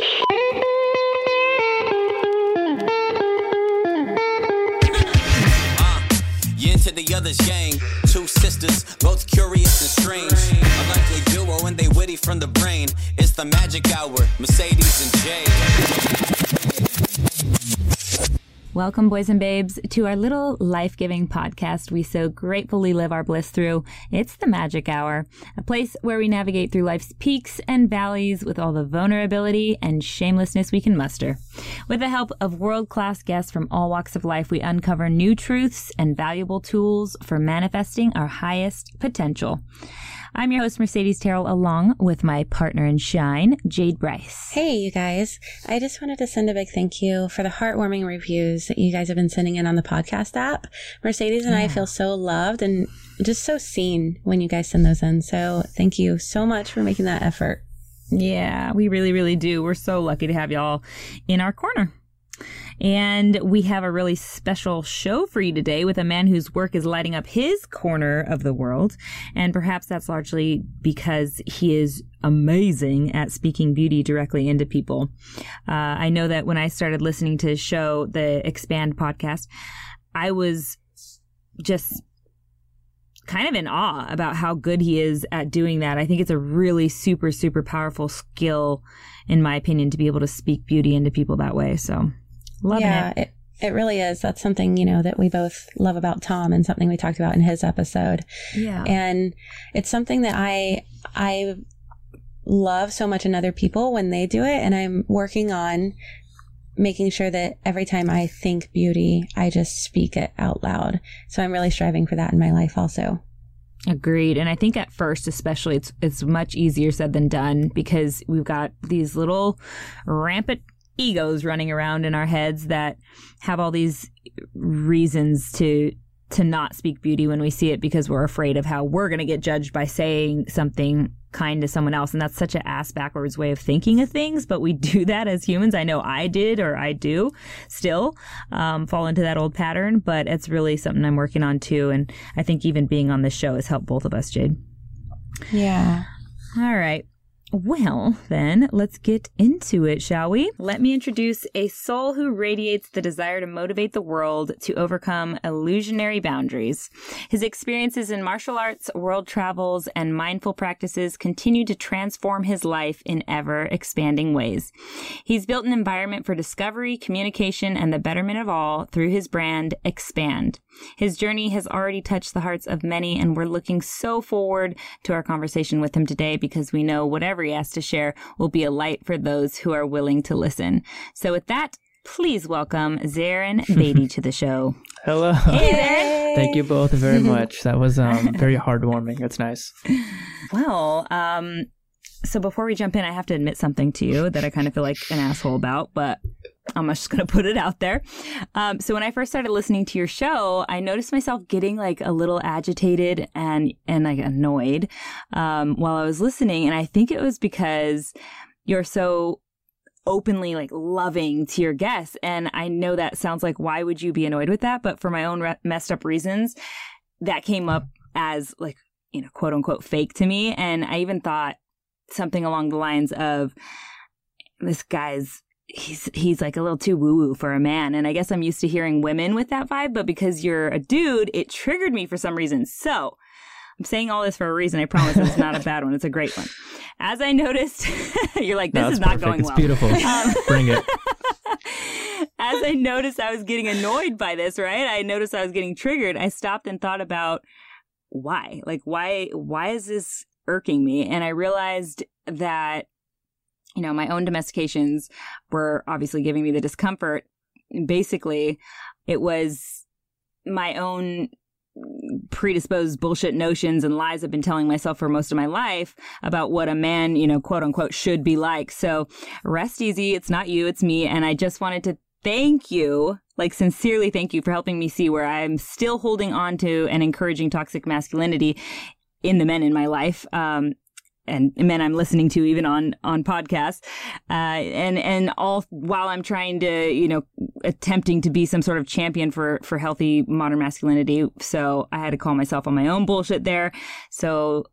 You into the other's gang. Two sisters, both curious and strange. A likely duo and they witty from the brain. It's the magic hour, Mercedes and Jade. Welcome, boys and babes, to our little life-giving podcast we so gratefully live our bliss through. It's the Magic Hour, a place where we navigate through life's peaks and valleys with all the vulnerability and shamelessness we can muster. With the help of world-class guests from all walks of life, we uncover new truths and valuable tools for manifesting our highest potential. I'm your host, Mercedes Terrell, along with my partner in shine, Jade Bryce. Hey, you guys. I just wanted to send a big thank you for the heartwarming reviews that you guys have been sending in on the podcast app. Mercedes and I feel so loved and just so seen when you guys send those in. So thank you so much for making that effort. Yeah, we really, really do. We're so lucky to have y'all in our corner. And we have a really special show for you today with a man whose work is lighting up his corner of the world. And perhaps that's largely because he is amazing at speaking beauty directly into people. I know that when I started listening to his show, the Xpand podcast, I was just kind of in awe about how good he is at doing that. I think it's a really super, super powerful skill, in my opinion, to be able to speak beauty into people that way. So Loving it. It really is. That's something, you know, that we both love about Tom and something we talked about in his episode. Yeah. And it's something that I love so much in other people when they do it. And I'm working on making sure that every time I think beauty, I just speak it out loud. So I'm really striving for that in my life also. Agreed. And I think at first, especially, it's much easier said than done because we've got these little rampant egos running around in our heads that have all these reasons to not speak beauty when we see it because we're afraid of how we're going to get judged by saying something kind to someone else. And that's such an ass backwards way of thinking of things, but we do that as humans. I know I did, or I do still fall into that old pattern, but it's really something I'm working on too. And I think even being on this show has helped both of us, Jade. Yeah. All right. Well, then, let's get into it, shall we? Let me introduce a soul who radiates the desire to motivate the world to overcome illusionary boundaries. His experiences in martial arts, world travels, and mindful practices continue to transform his life in ever-expanding ways. He's built an environment for discovery, communication, and the betterment of all through his brand, Xpand. His journey has already touched the hearts of many, and we're looking so forward to our conversation with him today because we know whatever he has to share will be a light for those who are willing to listen. So with that, please welcome Zerin Beattie to the show. Hello. Hey, Zerin. Thank you both very much. That was very heartwarming. That's nice. Well, so before we jump in, I have to admit something to you that I kind of feel like an asshole about, but I'm just going to put it out there. So when I first started listening to your show, I noticed myself getting like a little agitated and like annoyed while I was listening. And I think it was because you're so openly like loving to your guests. And I know that sounds like, why would you be annoyed with that? But for my own messed up reasons, that came up as like, you know, quote unquote fake to me. And I even thought something along the lines of this guy's, he's like a little too woo-woo for a man. And I guess I'm used to hearing women with that vibe, but because you're a dude, it triggered me for some reason. So I'm saying all this for a reason. I promise it's not a bad one. It's a great one. As I noticed, you're like, this is not going well. It's beautiful. Bring it. As I noticed I was getting annoyed by this, right? I noticed I was getting triggered. I stopped and thought about why. Like, why is this irking me? And I realized that, you know, my own domestications were obviously giving me the discomfort. Basically, it was my own predisposed bullshit notions and lies I've been telling myself for most of my life about what a man, you know, quote unquote, should be like. So rest easy. It's not you, it's me. And I just wanted to thank you, like sincerely thank you for helping me see where I'm still holding on to and encouraging toxic masculinity in the men in my life. And men I'm listening to even on podcasts, and all while I'm trying to, you know, attempting to be some sort of champion for healthy modern masculinity. So I had to call myself on my own bullshit there. So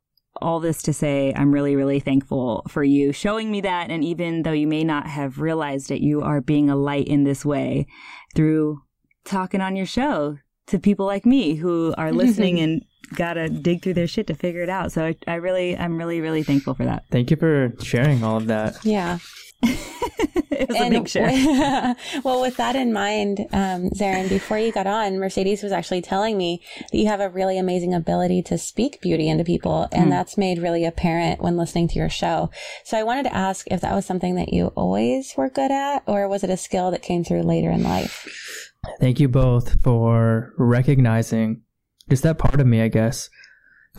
all this to say, I'm really, really thankful for you showing me that. And even though you may not have realized it, you are being a light in this way through talking on your show to people like me who are listening and gotta dig through their shit to figure it out. So I'm really, really thankful for that. Thank you for sharing all of that. Yeah. It was a big share. Well, with that in mind, Zerin, before you got on, Mercedes was actually telling me that you have a really amazing ability to speak beauty into people. And that's made really apparent when listening to your show. So I wanted to ask if that was something that you always were good at, or was it a skill that came through later in life? Thank you both for recognizing just that part of me, I guess.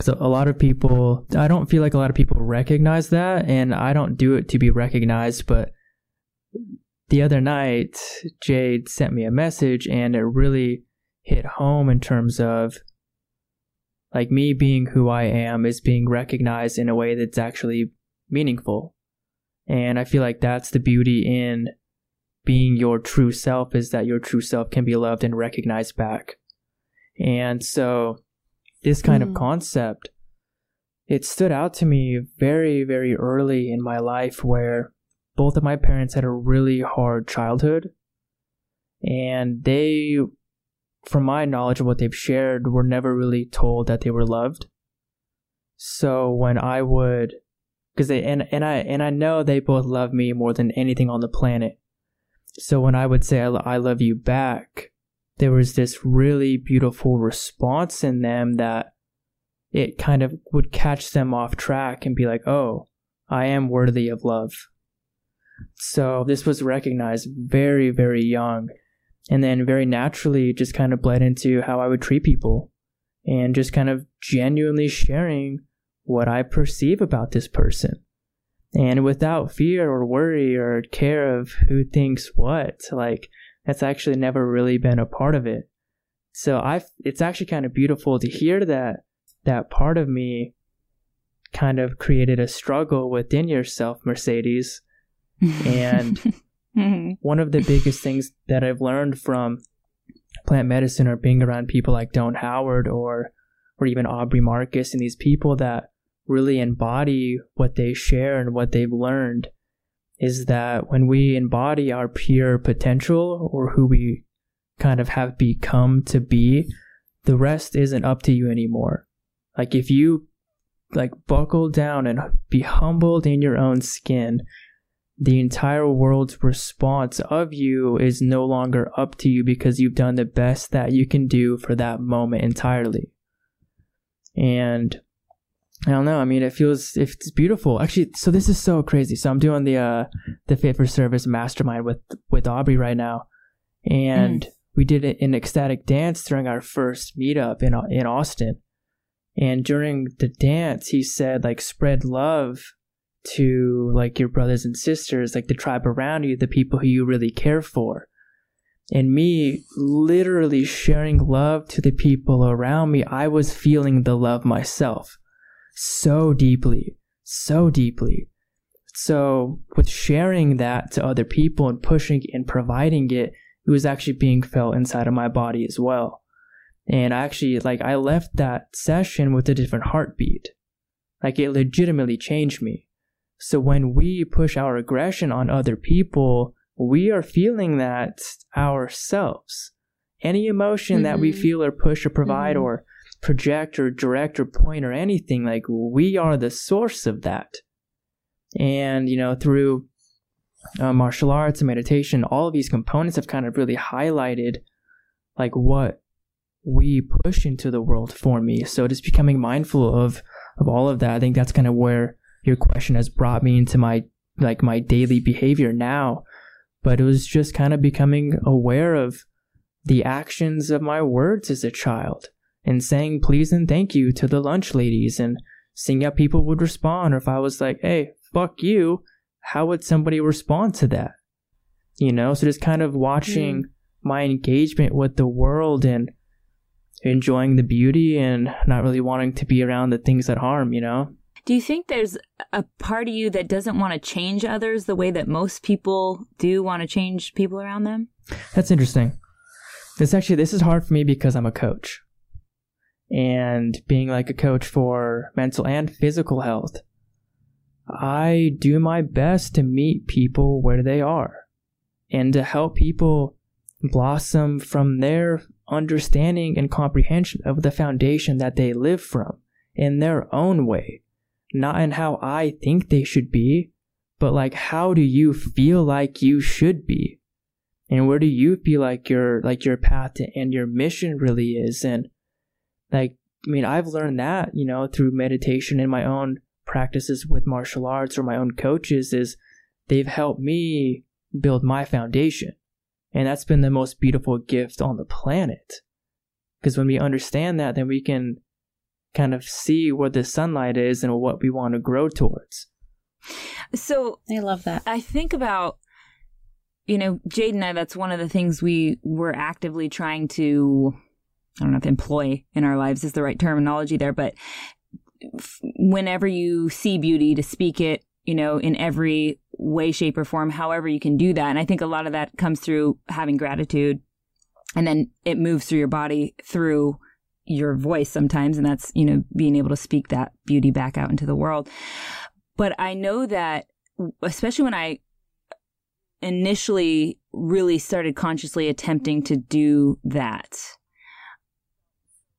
So a lot of people, I don't feel like a lot of people recognize that, and I don't do it to be recognized. But the other night, Jade sent me a message, and it really hit home in terms of like me being who I am is being recognized in a way that's actually meaningful. And I feel like that's the beauty in being your true self, is that your true self can be loved and recognized back. And so this kind of concept, it stood out to me very, very early in my life, where both of my parents had a really hard childhood. And they, from my knowledge of what they've shared, were never really told that they were loved. So when I would, because they, and I know they both love me more than anything on the planet. So when I would say, I love you back, there was this really beautiful response in them that it kind of would catch them off track and be like, oh, I am worthy of love. So this was recognized very, very young. And then very naturally just kind of bled into how I would treat people and just kind of genuinely sharing what I perceive about this person. And without fear or worry or care of who thinks what, like, that's actually never really been a part of it. So it's actually kind of beautiful to hear that that part of me kind of created a struggle within yourself, Mercedes. And one of the biggest things that I've learned from plant medicine or being around people like Don Howard or even Aubrey Marcus and these people that really embody what they share and what they've learned, is that when we embody our pure potential or who we kind of have become to be, the rest isn't up to you anymore. Like if you like buckle down and be humbled in your own skin, the entire world's response of you is no longer up to you, because you've done the best that you can do for that moment entirely. And I don't know. I mean, it's beautiful. Actually, so this is so crazy. So I'm doing the Fit for Service Mastermind with Aubrey right now. And we did an ecstatic dance during our first meetup in Austin. And during the dance, he said, like, spread love to like your brothers and sisters, like the tribe around you, the people who you really care for. And me literally sharing love to the people around me, I was feeling the love myself. So deeply. So with sharing that to other people and pushing and providing it, it was actually being felt inside of my body as well. And I actually, like, I left that session with a different heartbeat. Like it legitimately changed me. So when we push our aggression on other people, we are feeling that ourselves. Any emotion that we feel or push or provide or project or direct or point or anything, like we are the source of that. And, you know, through martial arts and meditation, all of these components have kind of really highlighted like what we push into the world for me. So just becoming mindful of all of that. I think that's kind of where your question has brought me into my, like, my daily behavior now. But it was just kind of becoming aware of the actions of my words as a child, and saying please and thank you to the lunch ladies and seeing how people would respond. Or if I was like, hey, fuck you, how would somebody respond to that? You know, so just kind of watching my engagement with the world and enjoying the beauty and not really wanting to be around the things that harm, you know? Do you think there's a part of you that doesn't want to change others the way that most people do want to change people around them? That's interesting. This is hard for me because I'm a coach. and being like a coach for mental and physical health, I do my best to meet people where they are and to help people blossom from their understanding and comprehension of the foundation that they live from in their own way, not in how I think they should be, but like, how do you feel like you should be? And where do you feel like your path and your mission really is? And like, I mean, I've learned that, you know, through meditation and my own practices with martial arts or my own coaches, is they've helped me build my foundation. And that's been the most beautiful gift on the planet. Because when we understand that, then we can kind of see where the sunlight is and what we want to grow towards. So I love that. I think about, you know, Jade and I, that's one of the things we were actively trying to, I don't know if employ in our lives is the right terminology there, but whenever you see beauty, to speak it, you know, in every way, shape, or form, however you can do that. And I think a lot of that comes through having gratitude, and then it moves through your body, through your voice sometimes. And that's, you know, being able to speak that beauty back out into the world. But I know that, especially when I initially really started consciously attempting to do that,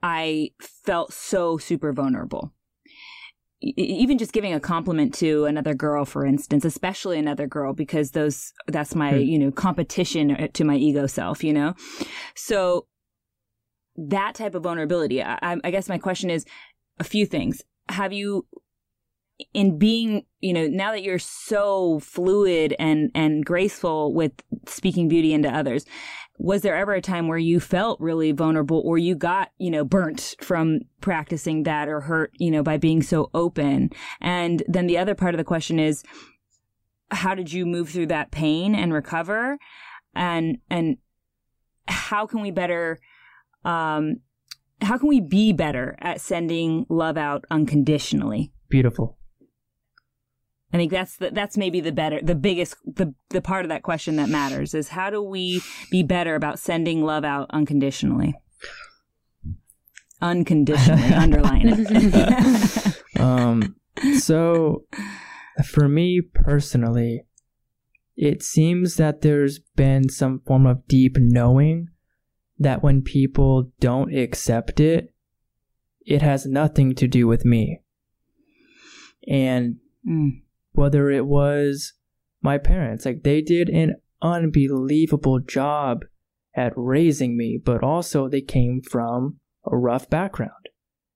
I felt so super vulnerable. Even just giving a compliment to another girl, for instance, especially another girl, because that's my, you know, competition to my ego self, you know? So that type of vulnerability, I guess my question is a few things. Have you... in being, you know, now that you're so fluid and graceful with speaking beauty into others, was there ever a time where you felt really vulnerable, or you got, you know, burnt from practicing that, or hurt, you know, by being so open? And then the other part of the question is, how did you move through that pain and recover? And how can we better, how can we be better at sending love out unconditionally? Beautiful. I think that's maybe the biggest part of that question that matters, is how do we be better about sending love out unconditionally? Unconditionally, underline it. So for me personally, it seems that there's been some form of deep knowing that when people don't accept it, it has nothing to do with me. And whether it was my parents, like they did an unbelievable job at raising me, but also they came from a rough background.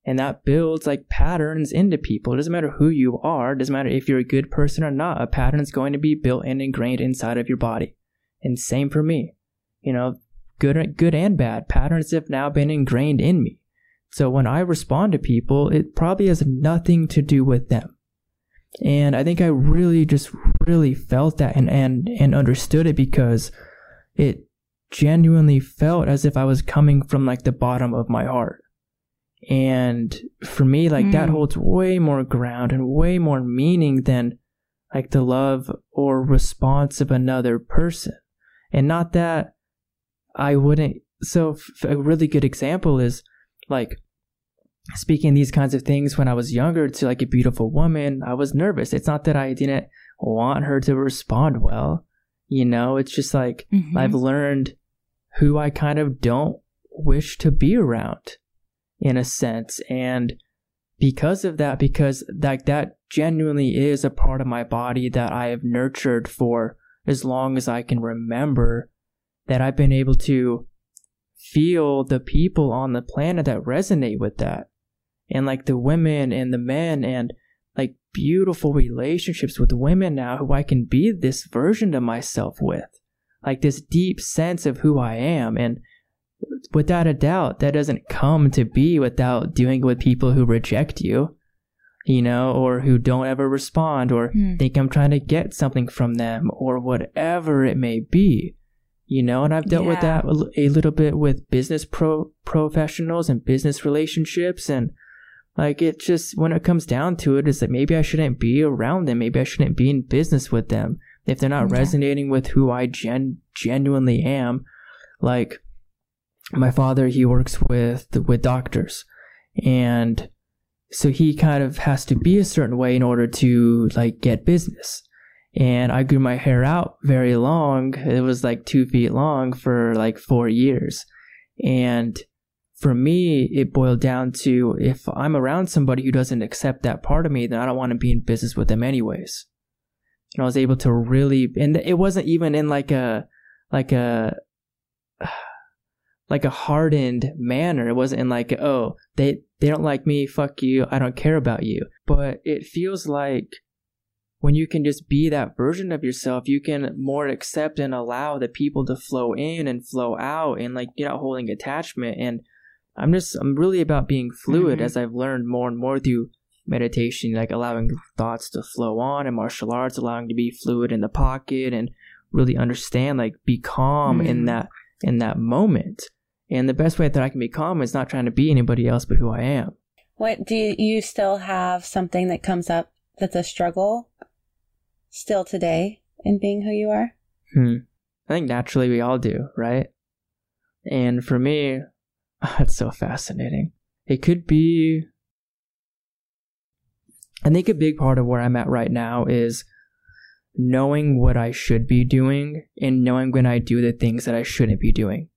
And that builds like patterns into people. It doesn't matter who you are. It doesn't matter if you're a good person or not. A pattern is going to be built and ingrained inside of your body. And same for me, you know, good and bad patterns have now been ingrained in me. So when I respond to people, it probably has nothing to do with them. And I think I really felt that and understood it, because it genuinely felt as if I was coming from like the bottom of my heart. And for me, like that holds way more ground and way more meaning than like the love or response of another person. And not that I wouldn't. So a really good example is like, speaking these kinds of things when I was younger to like a beautiful woman, I was nervous. It's not that I didn't want her to respond well, you know, it's just like, I've learned who I kind of don't wish to be around in a sense. And because of that, because like that genuinely is a part of my body that I have nurtured for as long as I can remember, that I've been able to feel the people on the planet that resonate with that. And like the women and the men, and like beautiful relationships with women now who I can be this version of myself with, like this deep sense of who I am. And without a doubt, that doesn't come to be without doing it with people who reject you, you know, or who don't ever respond, or think I'm trying to get something from them, or whatever it may be. You know, and I've dealt with that a little bit with business professionals and business relationships. And like, it just, when it comes down to it, is that maybe I shouldn't be around them. Maybe I shouldn't be in business with them if they're not resonating with who I genuinely am. Like my father, he works with doctors, And so he kind of has to be a certain way in order to like get business. And I grew my hair out very long. It was like 2 feet long for like 4 years. And for me, it boiled down to, if I'm around somebody who doesn't accept that part of me, then I don't want to be in business with them anyways. And I was able to really, and it wasn't even in like a hardened manner. It wasn't in like, oh, they don't like me, fuck you, I don't care about you. But it feels like when you can just be that version of yourself, you can more accept and allow the people to flow in and flow out, and like, you're not holding attachment. And I'm really about being fluid, as I've learned more and more through meditation, like allowing thoughts to flow on, and martial arts, allowing to be fluid in the pocket, and really understand, like, be calm in that moment. And the best way that I can be calm is not trying to be anybody else but who I am. What do you still have something that comes up that's a struggle still today in being who you are? I think naturally we all do, right? And for me, it's so fascinating. It could be, I think a big part of where I'm at right now is knowing what I should be doing and knowing when I do the things that I shouldn't be doing.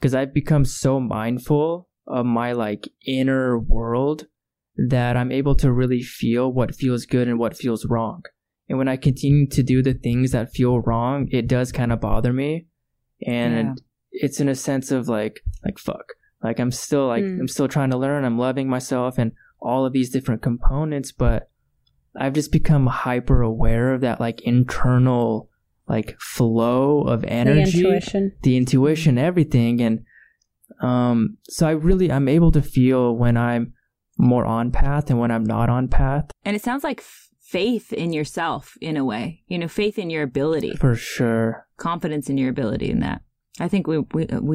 Because I've become so mindful of my like inner world that I'm able to really feel what feels good and what feels wrong. And when I continue to do the things that feel wrong, it does kind of bother me. And it's in a sense of like fuck. Like I'm still like, I'm still trying to learn. I'm loving myself and all of these different components, but I've just become hyper aware of that like internal like flow of energy, the intuition, everything. And so I'm able to feel when I'm more on path and when I'm not on path. And it sounds like faith in yourself in a way, you know, faith in your ability. For sure. Confidence in your ability in that. I think we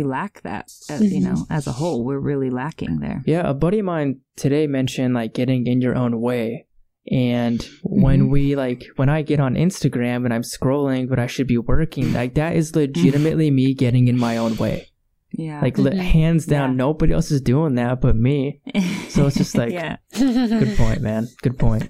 lack that, you know, as a whole. We're really lacking there. Yeah. A buddy of mine today mentioned like getting in your own way. And when when I get on Instagram and I'm scrolling, but I should be working, like that is legitimately me getting in my own way. Yeah. Like hands down, nobody else is doing that but me. So it's just like, good point, man. Good point.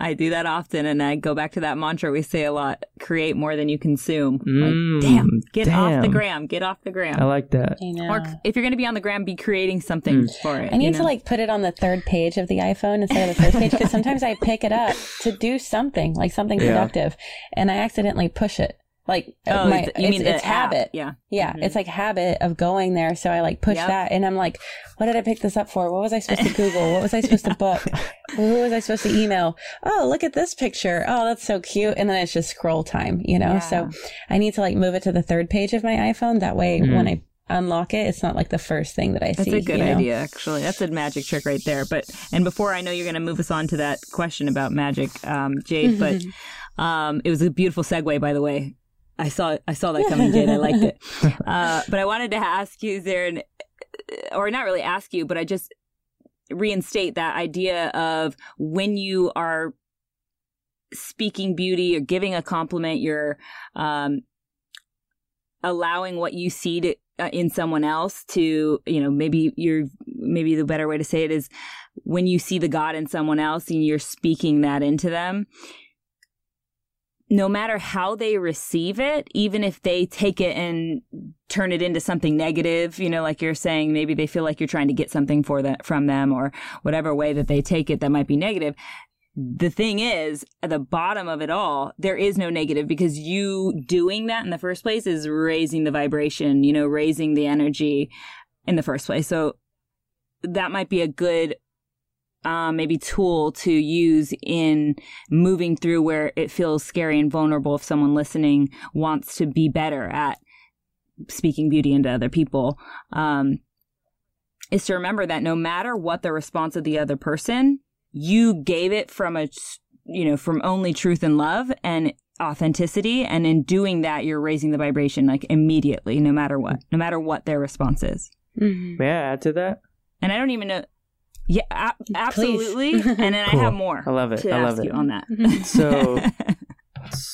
I do that often, and I go back to that mantra we say a lot, create more than you consume. Like, damn, get off the gram, get off the gram. I like that. You know. Or if you're going to be on the gram, be creating something for it. I need to like put it on the third page of the iPhone instead of the first page, because sometimes I pick it up to do something, like something productive, and I accidentally push it. Like, it's habit. App. Yeah. Yeah. It's like habit of going there. So I like push that, and I'm like, what did I pick this up for? What was I supposed to Google? What was I supposed to book? Who was I supposed to email? Oh, look at this picture. Oh, that's so cute. And then it's just scroll time, you know? Yeah. So I need to like move it to the third page of my iPhone. That way when I unlock it, it's not like the first thing that I see. That's a good idea, actually. That's a magic trick right there. But, and before I know you're going to move us on to that question about magic, Jade, but it was a beautiful segue, by the way. I saw that coming, Jade. I liked it. But I wanted to ask you, Zerin, or not really ask you, but I just reinstate that idea of when you are speaking beauty or giving a compliment, you're allowing what you see to, in someone else to, you know, maybe the better way to say it is when you see the God in someone else and you're speaking that into them. No matter how they receive it, even if they take it and turn it into something negative, you know, like you're saying, maybe they feel like you're trying to get something for that from them, or whatever way that they take it that might be negative. The thing is, at the bottom of it all, there is no negative, because you doing that in the first place is raising the vibration, you know, raising the energy in the first place. So that might be a good maybe tool to use in moving through where it feels scary and vulnerable, if someone listening wants to be better at speaking beauty into other people, is to remember that no matter what the response of the other person, you gave it from from only truth and love and authenticity. And in doing that, you're raising the vibration like immediately, no matter what their response is. May I add to that? And I don't even know. Yeah, absolutely. And then cool. I have more. I love it. I love it. On that.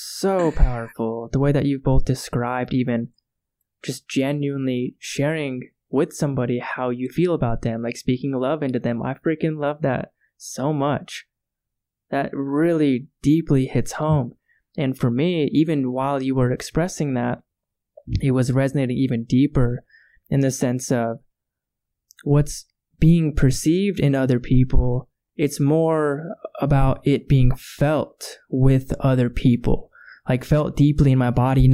So powerful. The way that you both described even just genuinely sharing with somebody how you feel about them, like speaking love into them. I freaking love that so much. That really deeply hits home. And for me, even while you were expressing that, it was resonating even deeper in the sense of what's being perceived in other people. It's more about it being felt with other people, like felt deeply in my body.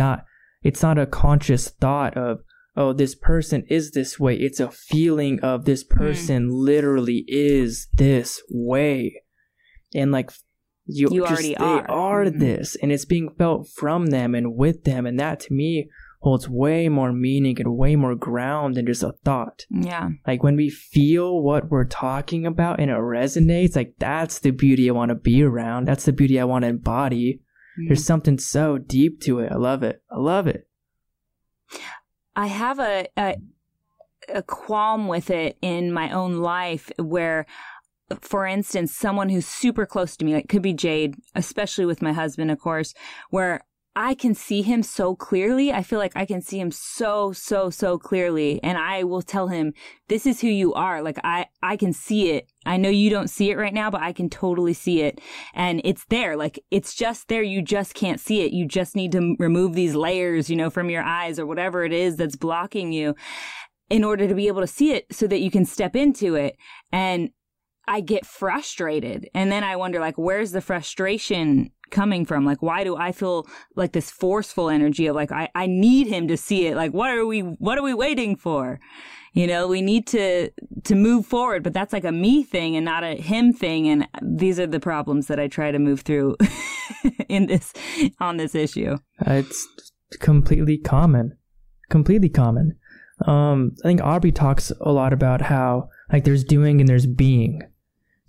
It's not a conscious thought of, oh, this person is this way. It's a feeling of this person literally is this way. And like you just, already are this, and it's being felt from them and with them. And that to me holds way more meaning and way more ground than just a thought. Yeah. Like when we feel what we're talking about and it resonates, like that's the beauty I want to be around. That's the beauty I want to embody. Mm. There's something so deep to it. I love it. I love it. I have a qualm with it in my own life where, for instance, someone who's super close to me, like could be Jade, especially with my husband, of course, where I can see him so clearly. I feel like I can see him so clearly. And I will tell him, this is who you are. Like I can see it. I know you don't see it right now, but I can totally see it. And it's there. Like it's just there. You just can't see it. You just need to remove these layers, you know, from your eyes or whatever it is that's blocking you in order to be able to see it so that you can step into it. And I get frustrated. And then I wonder, like, where's the frustration coming from? Like, why do I feel like this forceful energy of like, I need him to see it? Like, what are we waiting for? You know, we need to move forward, but that's like a me thing and not a him thing. And these are the problems that I try to move through on this issue. It's completely common. I think Aubrey talks a lot about how like there's doing and there's being.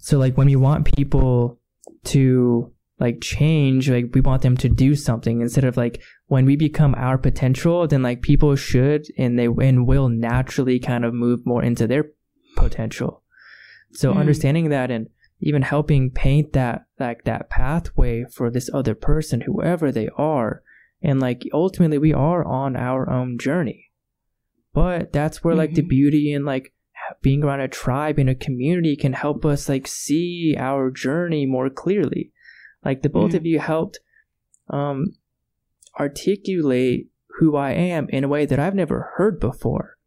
So like when we want people to like change, like we want them to do something instead of like when we become our potential, then like people should and they will naturally kind of move more into their potential. So understanding that and even helping paint that like that pathway for this other person, whoever they are, and like ultimately we are on our own journey. But that's where like the beauty and like being around a tribe and a community can help us like see our journey more clearly. Like the both of you helped articulate who I am in a way that I've never heard before.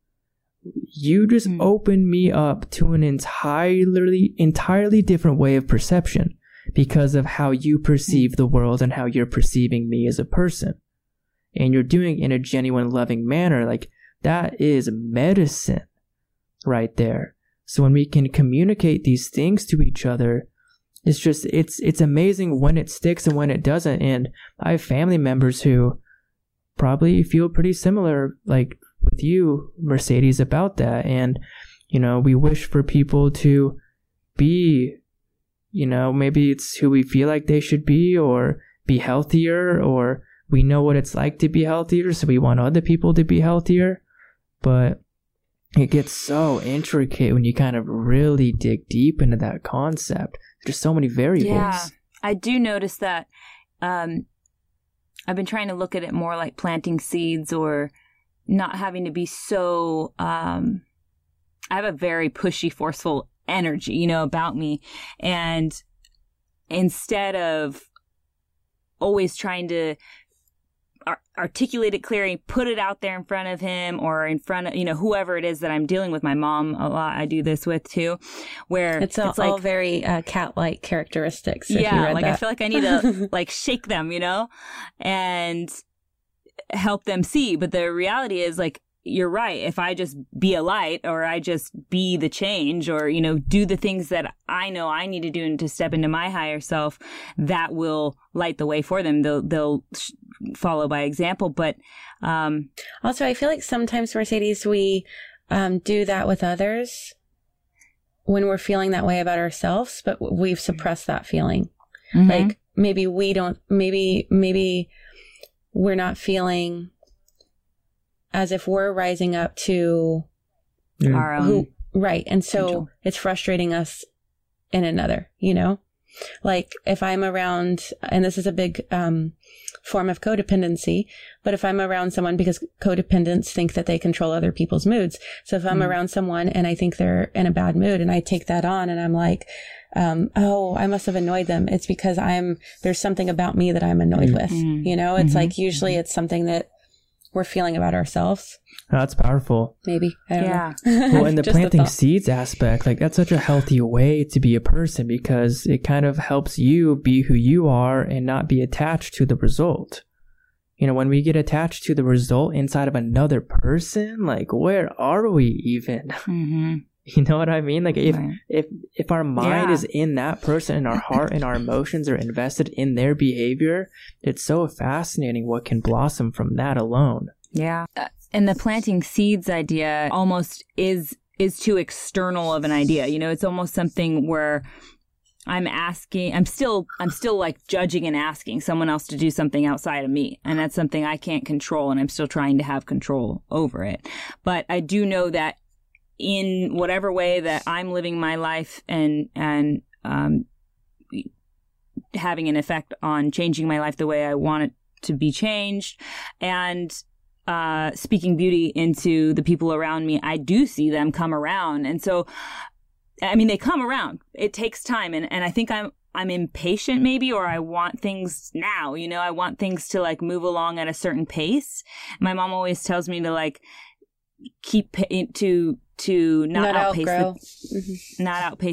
You just opened me up to an entirely different way of perception because of how you perceive the world and how you're perceiving me as a person. And you're doing it in a genuine, loving manner. Like that is medicine right there. So when we can communicate these things to each other, it's just, it's amazing when it sticks and when it doesn't. And I have family members who probably feel pretty similar, like with you, Mercedes, about that. And, you know, we wish for people to be, you know, maybe it's who we feel like they should be, or be healthier, or we know what it's like to be healthier, so we want other people to be healthier. But it gets so intricate when you kind of really dig deep into that concept. Just so many variables. Yeah, I do notice that. I've been trying to look at it more like planting seeds, or not having to be so. I have a very pushy, forceful energy, you know, about me, and instead of always trying to articulate it clearly, put it out there in front of him or in front of, you know, whoever it is that I'm dealing with. My mom a lot, I do this with too, where it's all like, very cat-like characteristics. Yeah, like that. I feel like I need to like shake them, you know, and help them see. But the reality is, like, you're right. If I just be a light, or I just be the change, or, you know, do the things that I know I need to do to step into my higher self, that will light the way for them. They'll follow by example. But also, I feel like sometimes, Mercedes, we do that with others when we're feeling that way about ourselves, but we've suppressed that feeling. Mm-hmm. Like maybe we don't, maybe we're not feeling as if we're rising up to our own. Right. And so potential. It's frustrating us in another, you know, like if I'm around, and this is a big form of codependency. But if I'm around someone, because codependents think that they control other people's moods. So if I'm around someone and I think they're in a bad mood and I take that on and I'm like, oh, I must have annoyed them. It's because there's something about me that I'm annoyed with. You know, it's like usually it's something that we're feeling about ourselves. Oh, that's powerful. Maybe. I don't know. Well, and the planting seeds aspect, like that's such a healthy way to be a person because it kind of helps you be who you are and not be attached to the result. You know, when we get attached to the result inside of another person, like where are we even? You know what I mean? Like if our mind is in that person and our heart and our emotions are invested in their behavior, it's so fascinating what can blossom from that alone. Yeah. And the planting seeds idea almost is too external of an idea. You know, it's almost something where I'm still like judging and asking someone else to do something outside of me. And that's something I can't control. And I'm still trying to have control over it. But I do know that in whatever way that I'm living my life and having an effect on changing my life the way I want it to be changed and speaking beauty into the people around me, I do see them come around. And so, I mean, they come around. It takes time. And I think I'm impatient maybe, or I want things now, you know, I want things to like move along at a certain pace. My mom always tells me to like, not outpace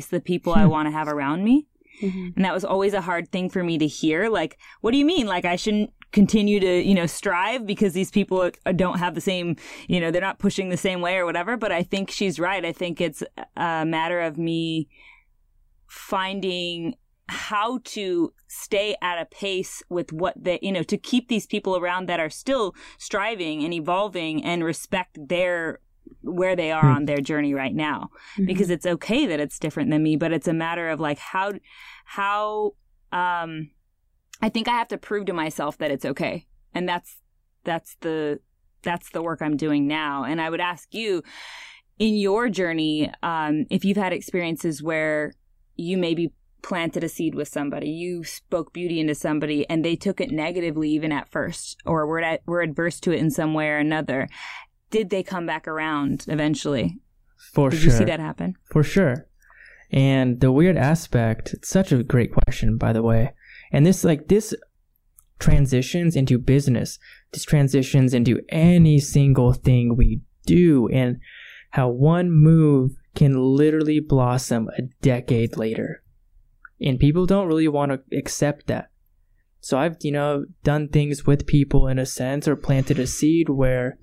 the people I want to have around me. And that was always a hard thing for me to hear. Like, what do you mean? Like, I shouldn't continue to, you know, strive because these people don't have the same, you know, they're not pushing the same way or whatever. But I think she's right. I think it's a matter of me finding how to stay at a pace with what they, you know, to keep these people around that are still striving and evolving and respect where they are on their journey right now, because it's okay that it's different than me, but it's a matter of like how I think I have to prove to myself that it's okay. And that's the work I'm doing now. And I would ask you in your journey, if you've had experiences where you maybe planted a seed with somebody, you spoke beauty into somebody and they took it negatively even at first, or were adverse to it in some way or another. Did they come back around eventually? Did you see that happen? For sure. And the weird aspect, it's such a great question, by the way. And this transitions into business. This transitions into any single thing we do, and how one move can literally blossom a decade later. And people don't really want to accept that. So I've, you know, done things with people in a sense, or planted a seed where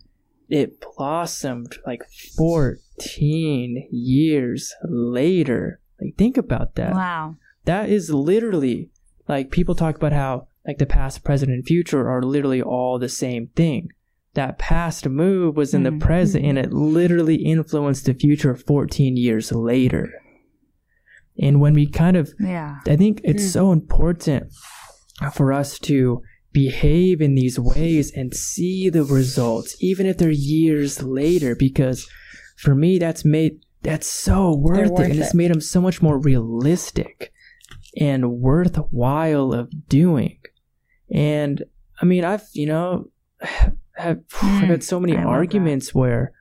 it blossomed like 14 years later. Like, think about that. Wow. That is literally, like, people talk about how, like, the past, present, and future are literally all the same thing. That past move was in the present, and it literally influenced the future 14 years later. And when we kind of, I think it's so important for us to behave in these ways and see the results, even if they're years later, because for me, that's so worth it. And it's made them so much more realistic and worthwhile of doing. And I mean, I've, you know, I've had so many arguments where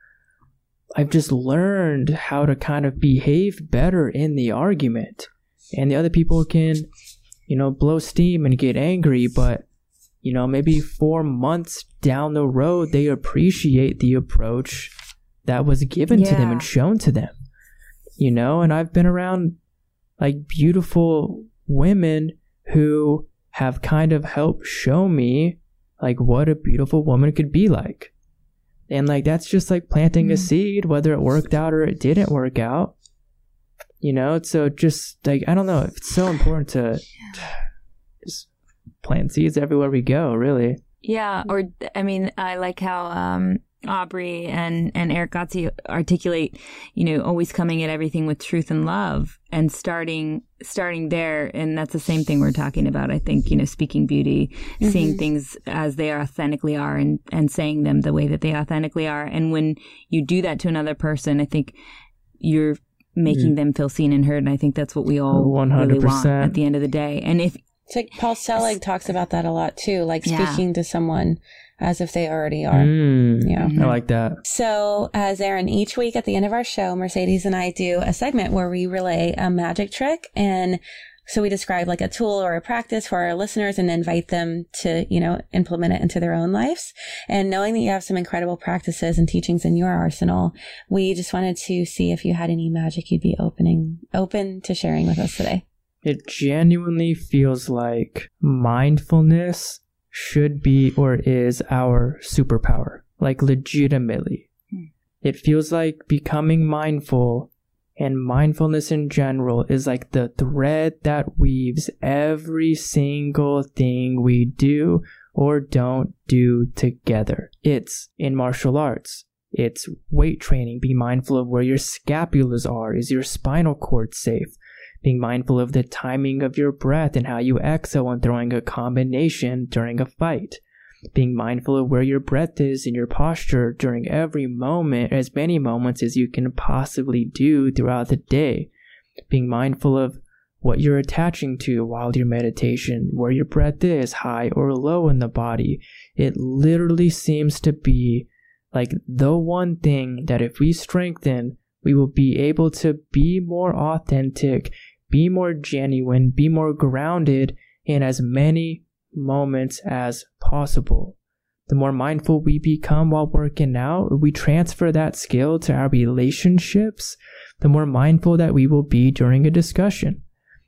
I've just learned how to kind of behave better in the argument, and the other people can, you know, blow steam and get angry, but, you know, maybe 4 months down the road, they appreciate the approach that was given to them and shown to them, you know. And I've been around like beautiful women who have kind of helped show me like what a beautiful woman could be like. And like, that's just like planting a seed, whether it worked out or it didn't work out, you know? So just like, I don't know. It's so important to just plant seeds everywhere we go, really. Yeah. Or, I mean, I like how Aubrey and Eric Gotze articulate, you know, always coming at everything with truth and love and starting there. And that's the same thing we're talking about, I think, you know, speaking beauty, seeing things as they authentically are, and saying them the way that they authentically are. And when you do that to another person, I think you're making them feel seen and heard. And I think that's what we all 100% really want at the end of the day. And if It's like Paul Selig talks about that a lot too, like speaking to someone as if they already are. I like that. So, Zerin, each week at the end of our show, Mercedes and I do a segment where we relay a magic trick. And so we describe like a tool or a practice for our listeners and invite them to, you know, implement it into their own lives. And knowing that you have some incredible practices and teachings in your arsenal, we just wanted to see if you had any magic you'd be open to sharing with us today. It genuinely feels like mindfulness should be or is our superpower, like legitimately. It feels like becoming mindful and mindfulness in general is like the thread that weaves every single thing we do or don't do together. It's in martial arts. It's weight training. Be mindful of where your scapulas are. Is your spinal cord safe? Being mindful of the timing of your breath and how you exhale when throwing a combination during a fight. Being mindful of where your breath is and your posture during every moment, as many moments as you can possibly do throughout the day. Being mindful of what you're attaching to while your meditation, where your breath is, high or low in the body. It literally seems to be like the one thing that if we strengthen, we will be able to be more authentic, be more genuine, be more grounded in as many moments as possible. The more mindful we become while working out, we transfer that skill to our relationships. The more mindful that we will be during a discussion.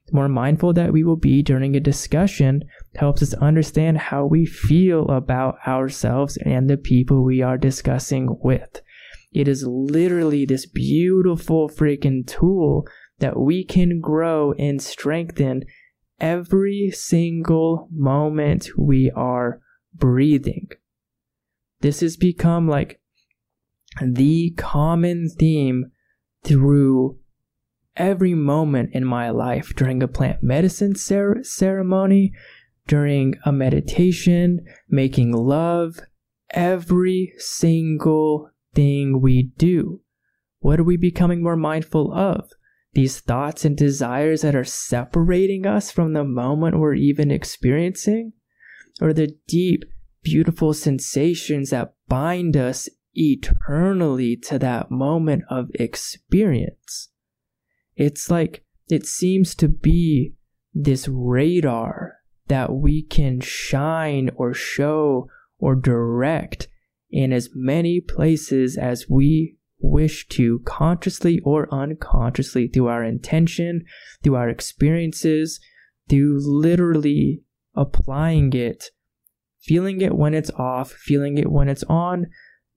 The more mindful that we will be during a discussion helps us understand how we feel about ourselves and the people we are discussing with. It is literally this beautiful freaking tool that we can grow and strengthen every single moment we are breathing. This has become like the common theme through every moment in my life, during a plant medicine ceremony, during a meditation, making love, every single thing we do. What are we becoming more mindful of? These thoughts and desires that are separating us from the moment we're even experiencing, or the deep, beautiful sensations that bind us eternally to that moment of experience. It's like it seems to be this radar that we can shine or show or direct in as many places as we wish to, consciously or unconsciously, through our intention, through our experiences, through literally applying it, feeling it when it's off, feeling it when it's on,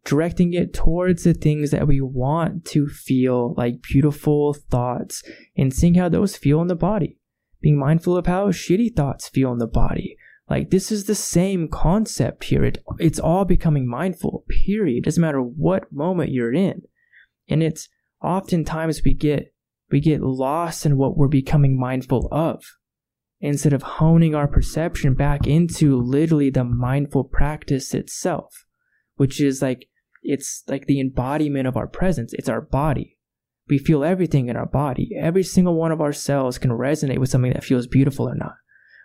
directing it towards the things that we want to feel, like beautiful thoughts, and seeing how those feel in the body. Being mindful of how shitty thoughts feel in the body. Like, this is the same concept here. It's all becoming mindful, period. It doesn't matter what moment you're in. And it's oftentimes we get lost in what we're becoming mindful of, instead of honing our perception back into literally the mindful practice itself, which is like, it's like the embodiment of our presence. It's our body. We feel everything in our body. Every single one of our cells can resonate with something that feels beautiful or not,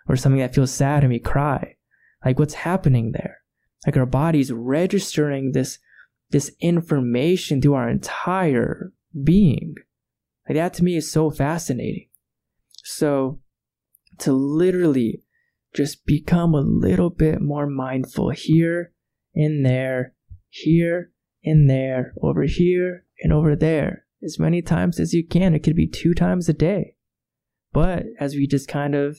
or something that feels sad and we cry. Like, what's happening there? Like, our body's registering this information through our entire being. Like, that to me is so fascinating. So to literally just become a little bit more mindful here and there, over here and over there, as many times as you can. It could be 2 times a day. But as we just kind of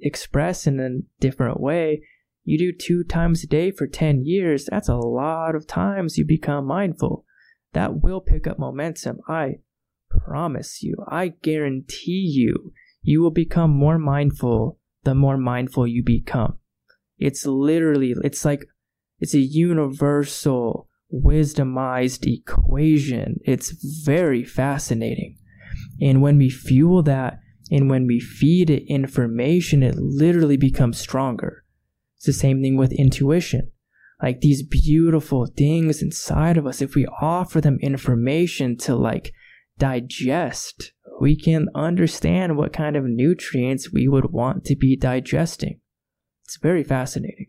express in a different way, you do 2 times a day for 10 years, that's a lot of times you become mindful. That will pick up momentum. I promise you, I guarantee you, you will become more mindful the more mindful you become. It's literally, it's a universal, wisdomized equation. It's very fascinating. And when we fuel that, and when we feed it information, it literally becomes stronger. It's the same thing with intuition. Like, these beautiful things inside of us, if we offer them information to like digest we can understand what kind of nutrients we would want to be digesting. It's very fascinating.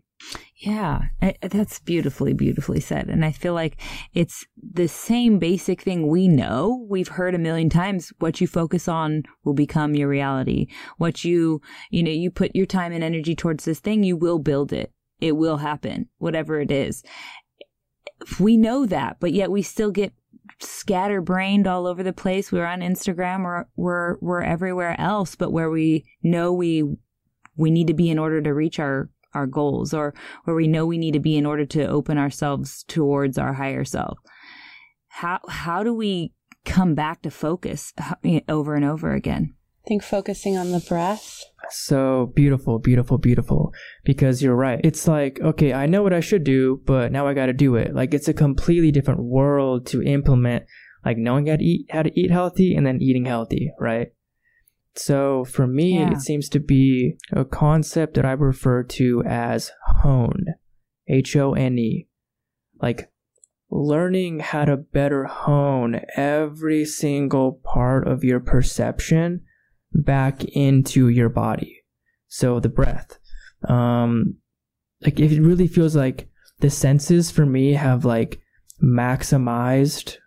Yeah, that's beautifully said. And I feel like it's the same basic thing we know. We've heard a million times, what you focus on will become your reality. What you put your time and energy towards this thing, you will build it. It will happen, whatever it is. We know that, but yet we still get scatterbrained all over the place. We're on Instagram or we're everywhere else, but where we know we need to be in order to reach our goals, or where we know we need to be in order to open ourselves towards our higher self. How do we come back to focus over and over again? I think focusing on the breath. So beautiful. Because you're right. It's like, okay, I know what I should do, but now I got to do it. Like, it's a completely different world to implement, like knowing how to eat healthy and then eating healthy, right? So for me, It seems to be a concept that I refer to as hone, H-O-N-E, like learning how to better hone every single part of your perception back into your body. So the breath, like if it really feels like the senses for me have like maximized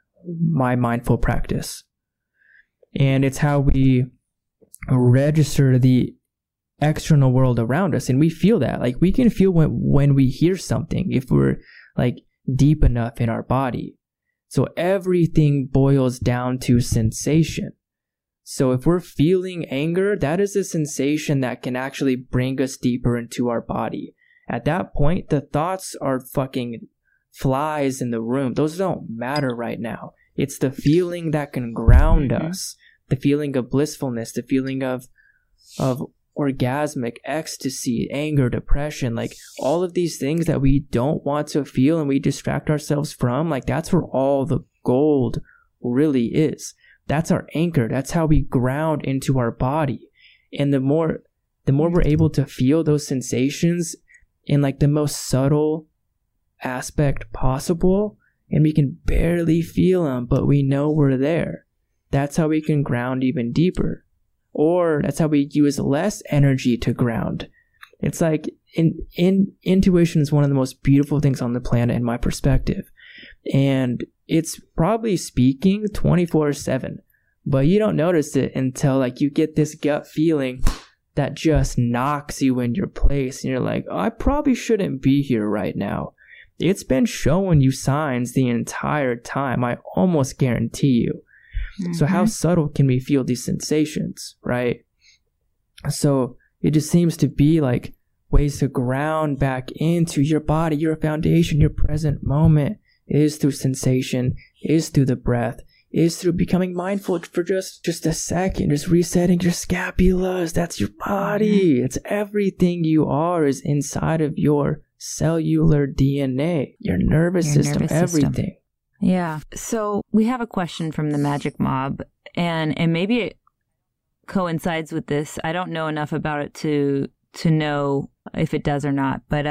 my mindful practice, and it's how we register the external world around us. And we feel that, like we can feel when we hear something, if we're like deep enough in our body. So everything boils down to sensation. So if we're feeling anger, that is a sensation that can actually bring us deeper into our body. At that point, the thoughts are fucking flies in the room. Those don't matter right now. It's the feeling that can ground us. The feeling of blissfulness, the feeling of orgasmic ecstasy, anger, depression, like all of these things that we don't want to feel and we distract ourselves from, like that's where all the gold really is. That's our anchor. That's how we ground into our body. And the more we're able to feel those sensations in like the most subtle aspect possible, and we can barely feel them, but we know we're there. That's how we can ground even deeper. Or that's how we use less energy to ground. It's like intuition is one of the most beautiful things on the planet in my perspective. And it's probably speaking 24/7, but you don't notice it until like you get this gut feeling that just knocks you in your place. And you're like, oh, I probably shouldn't be here right now. It's been showing you signs the entire time. I almost guarantee you. So how subtle can we feel these sensations, right? So it just seems to be like ways to ground back into your body, your foundation, your present moment is through sensation, is through the breath, is through becoming mindful for just a second, just resetting your scapulas. That's your body. It's everything you are is inside of your cellular DNA, your nervous system. Everything. Yeah. So we have a question from the Magic Mob, and maybe it coincides with this. I don't know enough about it to know if it does or not. But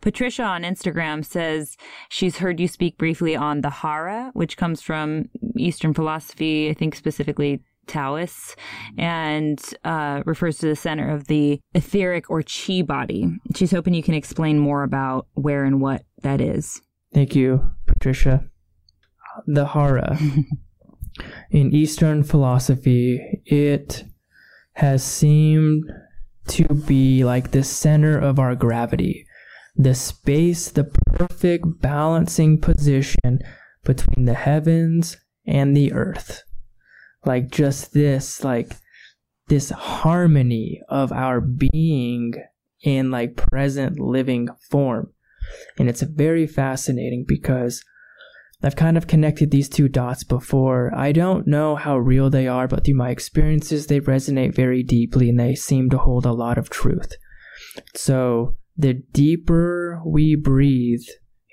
Patricia on Instagram says she's heard you speak briefly on the Hara, which comes from Eastern philosophy, I think specifically Taoists, and refers to the center of the etheric or chi body. She's hoping you can explain more about where and what that is. Thank you, Patricia. The Hara. In Eastern philosophy, it has seemed to be like the center of our gravity, the space, the perfect balancing position between the heavens and the earth. Like just this, like this harmony of our being in like present living form. And it's very fascinating because I've kind of connected these two dots before. I don't know how real they are, but through my experiences, they resonate very deeply and they seem to hold a lot of truth. So the deeper we breathe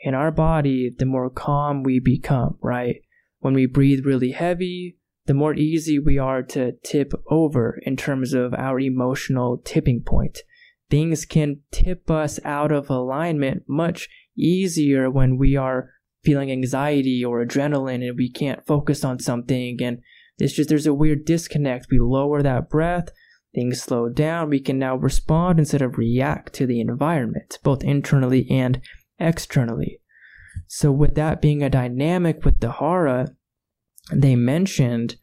in our body, the more calm we become, right? When we breathe really heavy, the more easy we are to tip over in terms of our emotional tipping point. Things can tip us out of alignment much easier when we are feeling anxiety or adrenaline and we can't focus on something, and It's just there's a weird disconnect. We lower that breath, things slow down, we can now respond instead of react to the environment, both internally and externally. So with that being a dynamic with the hara, they mentioned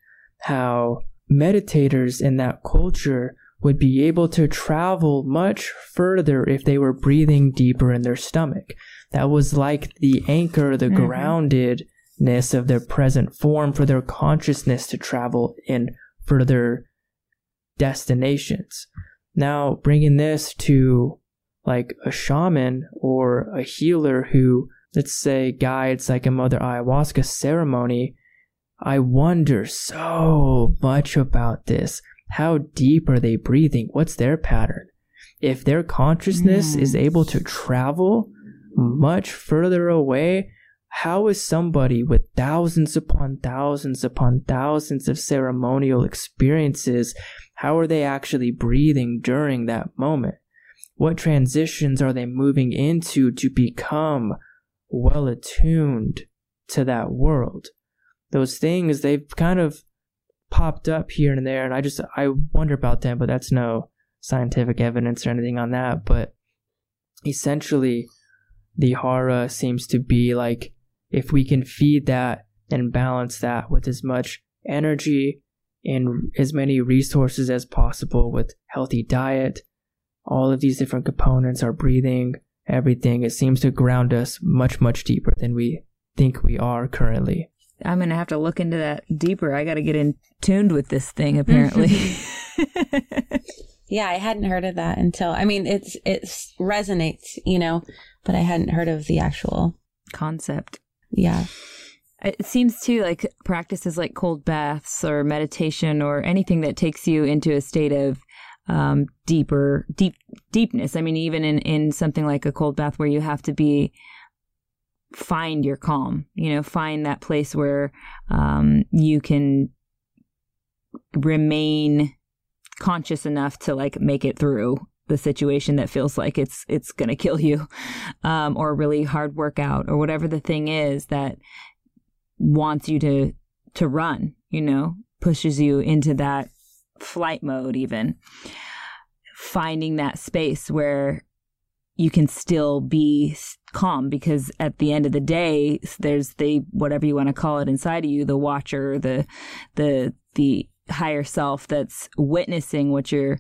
how meditators in that culture would be able to travel much further if they were breathing deeper in their stomach. That was like the anchor, the groundedness of their present form for their consciousness to travel in further destinations. Now, bringing this to like a shaman or a healer who, let's say, guides like another ayahuasca ceremony, I wonder so much about this. How deep are they breathing? What's their pattern? If their consciousness is able to travel much further away, how is somebody with thousands upon thousands upon thousands of ceremonial experiences, how are they actually breathing during that moment? What transitions are they moving into to become well attuned to that world? Those things, they've kind of popped up here and there, and I wonder about them, but that's no scientific evidence or anything on that. But essentially, the hara seems to be like, if we can feed that and balance that with as much energy and as many resources as possible with healthy diet, all of these different components, our breathing, everything, it seems to ground us much, much deeper than we think we are currently. I'm going to have to look into that deeper. I got to get in tuned with this thing, apparently. Yeah, I hadn't heard of that until, I mean, it resonates, you know, but I hadn't heard of the actual concept. Yeah. It seems too like practices like cold baths or meditation or anything that takes you into a state of deepness. I mean, even in something like a cold bath where you have to find your calm, you know, find that place where you can remain conscious enough to like make it through the situation that feels like it's going to kill you, or a really hard workout or whatever the thing is that wants you to run, you know, pushes you into that flight mode, even finding that space where you can still be calm, because at the end of the day, there's whatever you want to call it inside of you, the watcher, the higher self that's witnessing what you're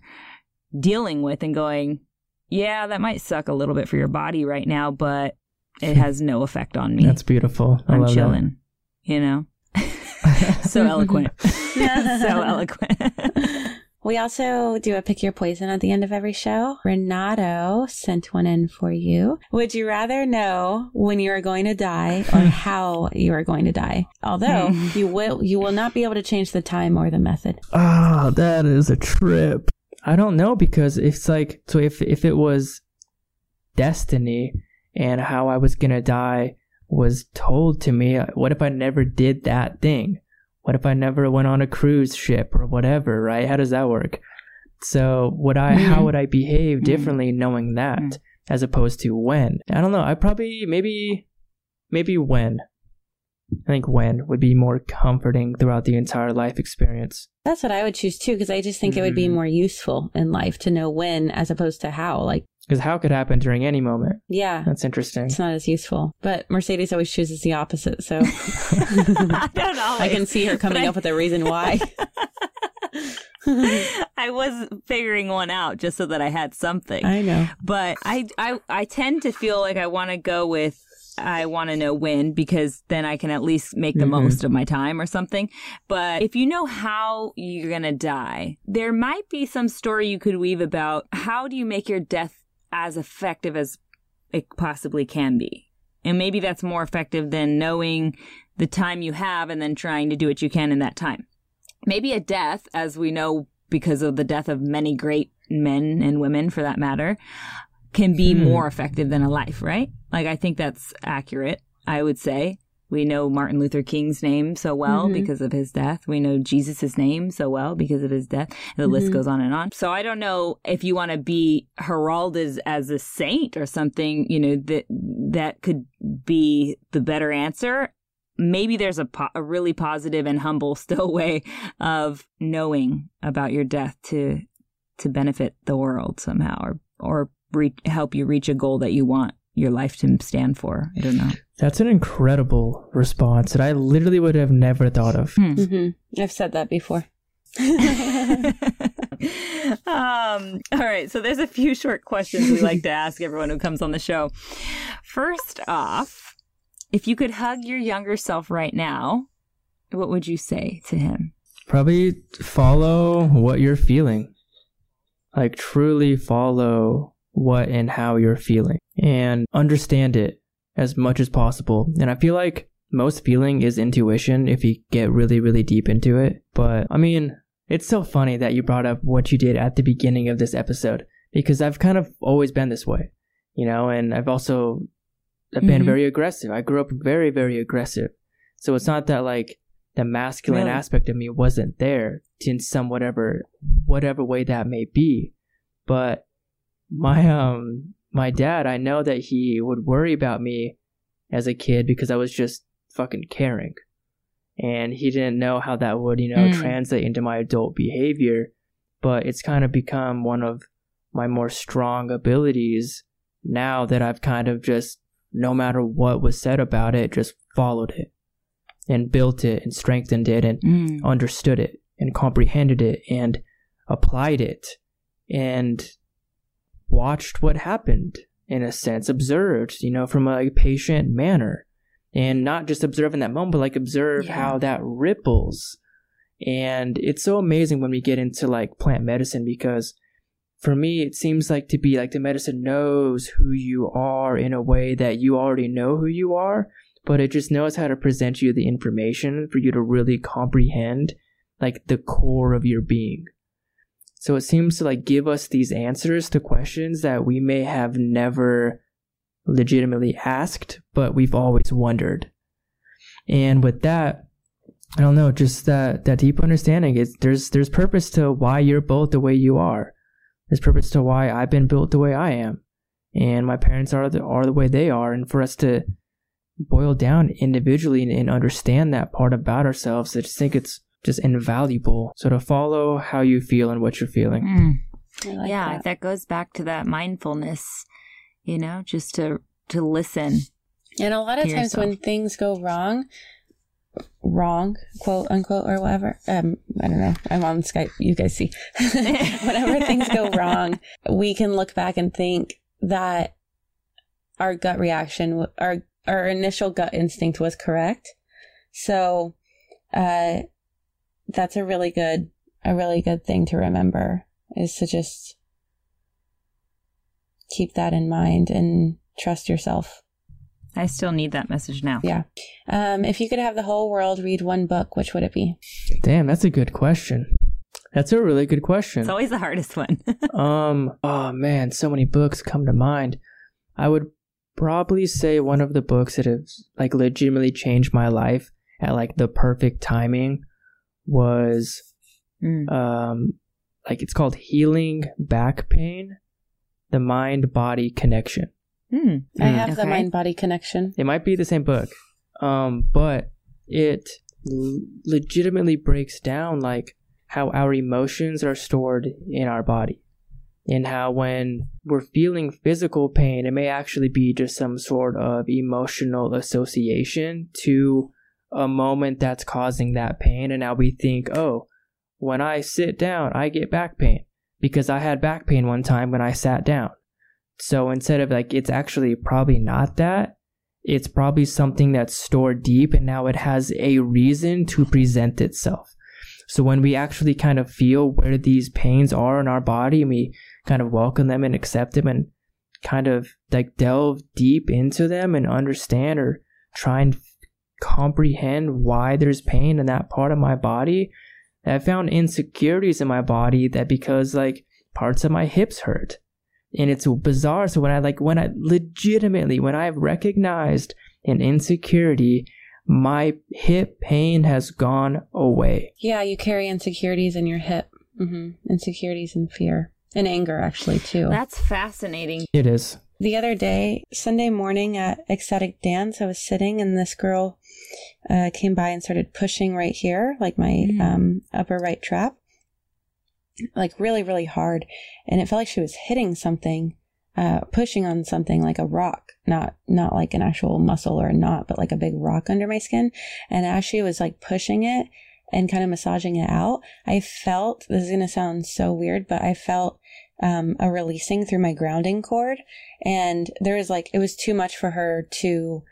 dealing with and going, yeah, that might suck a little bit for your body right now, but it has no effect on me. That's beautiful. I'm chilling, you know? So eloquent. So eloquent. We also do a pick your poison at the end of every show. Renato sent one in for you. Would you rather know when you are going to die or how you are going to die? Although you will not be able to change the time or the method. Oh, that is a trip. I don't know, because it's like, so if it was destiny and how I was going to die was told to me, what if I never did that thing? What if I never went on a cruise ship or whatever, right? How does that work? So how would I behave differently knowing that as opposed to when? I don't know. I probably, maybe when. I think when would be more comforting throughout the entire life experience. That's what I would choose too, because I just think it would be more useful in life to know when as opposed to how. Like, because how could happen during any moment. Yeah. That's interesting. It's not as useful. But Mercedes always chooses the opposite, so I can see her coming up with a reason why. I was figuring one out just so that I had something. I know. But I tend to feel like I want to go with, I want to know when, because then I can at least make the most of my time or something. But if you know how you're going to die, there might be some story you could weave about how do you make your death as effective as it possibly can be. And maybe that's more effective than knowing the time you have and then trying to do what you can in that time. Maybe a death, as we know because of the death of many great men and women for that matter, can be more effective than a life, right? Like, I think that's accurate, I would say. We know Martin Luther King's name so well because of his death. We know Jesus' name so well because of his death. The list goes on and on. So I don't know if you want to be heralded as a saint or something, you know, that could be the better answer. maybe there's a really positive and humble still way of knowing about your death to benefit the world somehow, or help you reach a goal that you want your life to stand for. I don't know. That's an incredible response that I literally would have never thought of. Mm-hmm. I've said that before. All right. So there's a few short questions we like to ask everyone who comes on the show. First off, if you could hug your younger self right now, what would you say to him? Probably follow what you're feeling. Like truly follow what and how you're feeling and understand it as much as possible. And I feel like most feeling is intuition if you get really, really deep into it. But I mean, it's so funny that you brought up what you did at the beginning of this episode, because I've kind of always been this way, you know, and I've also been very aggressive. I grew up very, very aggressive. So it's not that like the masculine aspect of me wasn't there in some whatever way that may be. But my dad, I know that he would worry about me as a kid because I was just fucking caring. And he didn't know how that would, you know, translate into my adult behavior. But it's kind of become one of my more strong abilities now that I've kind of just, no matter what was said about it, just followed it and built it and strengthened it and understood it and comprehended it and applied it and watched what happened, in a sense, observed, you know, from a patient manner. And not just observe in that moment, but like observe how that ripples. And it's so amazing when we get into like plant medicine, because for me, it seems like to be like the medicine knows who you are in a way that you already know who you are, but it just knows how to present you the information for you to really comprehend like the core of your being. So it seems to like give us these answers to questions that we may have never legitimately asked, but we've always wondered. And with that, I don't know, just that deep understanding is there's purpose to why you're built the way you are. There's purpose to why I've been built the way I am, and my parents are the way they are. And for us to boil down individually and understand that part about ourselves, I just think it's just invaluable. So to follow how you feel and what you're feeling. That goes back to that mindfulness. You know, just to listen. And a lot of times when things go wrong, quote unquote, or whatever, I don't know, I'm on Skype, you guys see. Whenever things go wrong, we can look back and think that our gut reaction, our initial gut instinct was correct. So that's a really good thing to remember, is to just keep that in mind and trust yourself. I still need that message now. Yeah. If you could have the whole world read one book, which would it be? Damn, that's a good question. That's a really good question. It's always the hardest one. Oh man, so many books come to mind. I would probably say one of the books that have like legitimately changed my life at like the perfect timing was like, it's called Healing Back Pain. The Mind-Body Connection. I have the Mind-Body Connection. It might be the same book, but it legitimately breaks down like how our emotions are stored in our body, and how when we're feeling physical pain, it may actually be just some sort of emotional association to a moment that's causing that pain. And now we think, oh, when I sit down, I get back pain, because I had back pain one time when I sat down. So instead of like, it's actually probably not that. It's probably something that's stored deep, and now it has a reason to present itself. So when we actually kind of feel where these pains are in our body, and we kind of welcome them and accept them and kind of like delve deep into them and understand or try and comprehend why there's pain in that part of my body. I found insecurities in my body that because like parts of my hips hurt, and it's bizarre. So when I've recognized an insecurity, my hip pain has gone away. Yeah. You carry insecurities in your hip, insecurities and fear and anger actually too. That's fascinating. It is. The other day, Sunday morning at Ecstatic Dance, I was sitting and this girl came by and started pushing right here, like my upper right trap, like really, really hard. And it felt like she was hitting something, pushing on something like a rock, not like an actual muscle or a knot, but like a big rock under my skin. And as she was like pushing it and kind of massaging it out, I felt, this is going to sound so weird, but I felt a releasing through my grounding cord. And there was like, it was too much for her to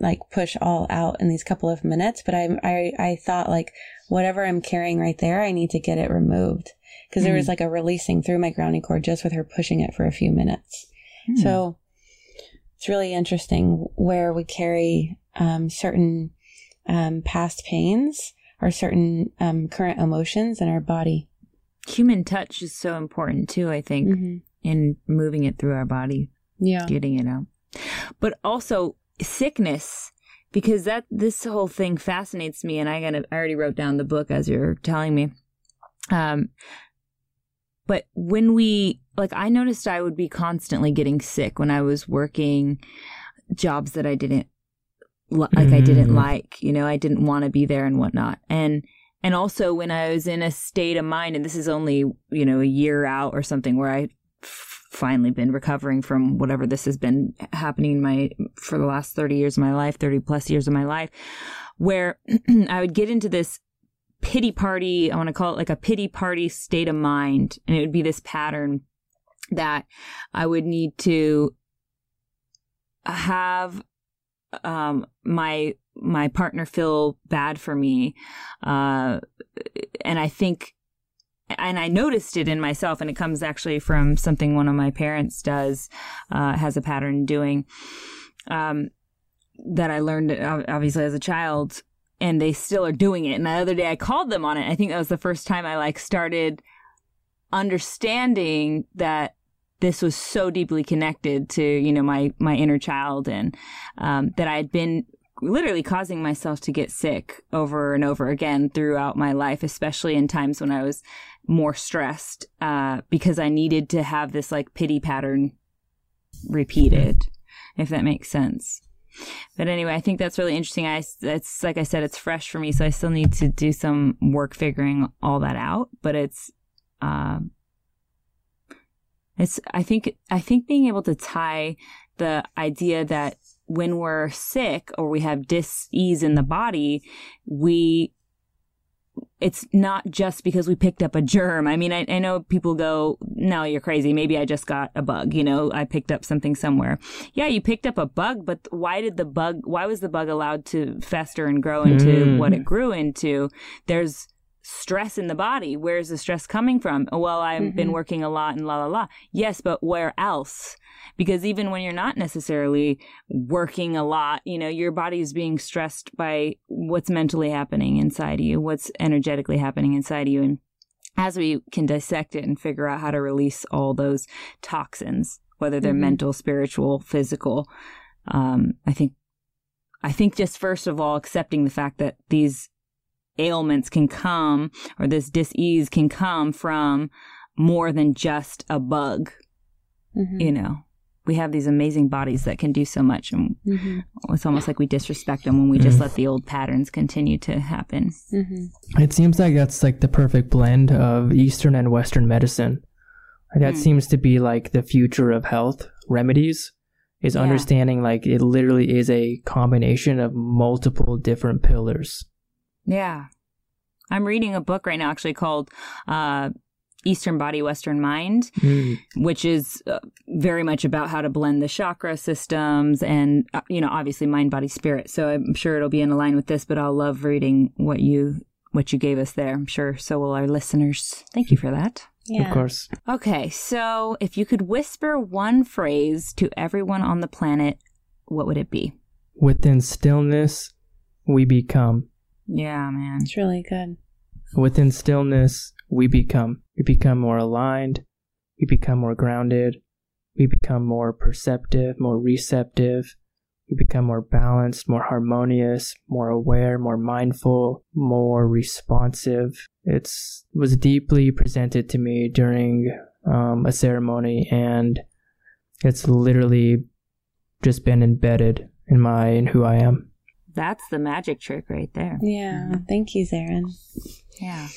like push all out in these couple of minutes. But I thought like, whatever I'm carrying right there, I need to get it removed. Cause there was like a releasing through my grounding cord just with her pushing it for a few minutes. So it's really interesting where we carry certain past pains or certain current emotions in our body. Human touch is so important too, I think, in moving it through our body. Yeah. Getting it out. But also sickness, because this whole thing fascinates me, and I already wrote down the book as you're telling me. But when we, like, I noticed I would be constantly getting sick when I was working jobs that I didn't like, I didn't like, you know, I didn't want to be there and whatnot. And also when I was in a state of mind, and this is only, you know, a year out or something, where I finally been recovering from whatever this has been happening for the last 30 years of my life, 30 plus years of my life, where I would get into this pity party, I want to call it like a pity party state of mind. And it would be this pattern that I would need to have my partner feel bad for me. And I think, and I noticed it in myself, and it comes actually from something one of my parents does, has a pattern doing, that I learned obviously as a child, and they still are doing it. And the other day I called them on it. I think that was the first time I like started understanding that this was so deeply connected to, you know, my inner child, and that I had been literally causing myself to get sick over and over again throughout my life, especially in times when I was more stressed, because I needed to have this like pity pattern repeated, if that makes sense. But anyway, I think that's really interesting. It's like I said, it's fresh for me, so I still need to do some work figuring all that out. But it's I think being able to tie the idea that when we're sick or we have dis-ease in the body, it's not just because we picked up a germ. I mean, I know people go, no, you're crazy. Maybe I just got a bug. You know, I picked up something somewhere. Yeah, you picked up a bug, but why was the bug allowed to fester and grow into what it grew into? There's stress in the body. Where's the stress coming from? Well, I've been working a lot and la, la, la. Yes, but where else? Because even when you're not necessarily working a lot, you know, your body is being stressed by what's mentally happening inside of you, what's energetically happening inside of you. And as we can dissect it and figure out how to release all those toxins, whether they're mental, spiritual, physical, I think just first of all, accepting the fact that these ailments can come, or this dis-ease can come from more than just a bug. You know, we have these amazing bodies that can do so much, and it's almost like we disrespect them when we just let the old patterns continue to happen. It seems like that's like the perfect blend of Eastern and Western medicine. That seems to be like the future of health remedies, is understanding like it literally is a combination of multiple different pillars. Yeah. I'm reading a book right now actually called Eastern Body, Western Mind, which is very much about how to blend the chakra systems and, you know, obviously mind, body, spirit. So I'm sure it'll be in line with this, but I'll love reading what you gave us there. I'm sure so will our listeners. Thank you for that. Yeah. Of course. Okay. So if you could whisper one phrase to everyone on the planet, what would it be? Within stillness, we become. Yeah, man. It's really good. Within stillness, we become. We become more aligned. We become more grounded. We become more perceptive, more receptive. We become more balanced, more harmonious, more aware, more mindful, more responsive. It was deeply presented to me during a ceremony, and It's literally just been embedded in who I am. That's the magic trick right there. Yeah. Mm-hmm. Thank you, Zerin. Yeah.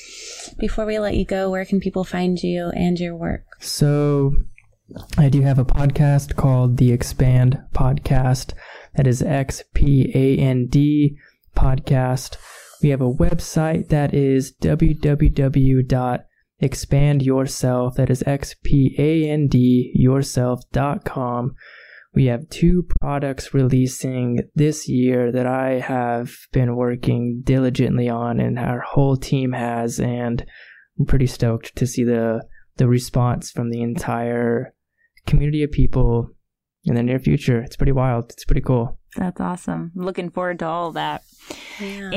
Before we let you go, where can people find you and your work? So I do have a podcast called the Xpand Podcast. That is Xpand Podcast. We have a website that is www.expandyourself. That is xpandyourself.com. We have 2 products releasing this year that I have been working diligently on, and our whole team has, and I'm pretty stoked to see the response from the entire community of people in the near future. It's pretty wild. It's pretty cool. That's awesome. Looking forward to all of that. Yeah.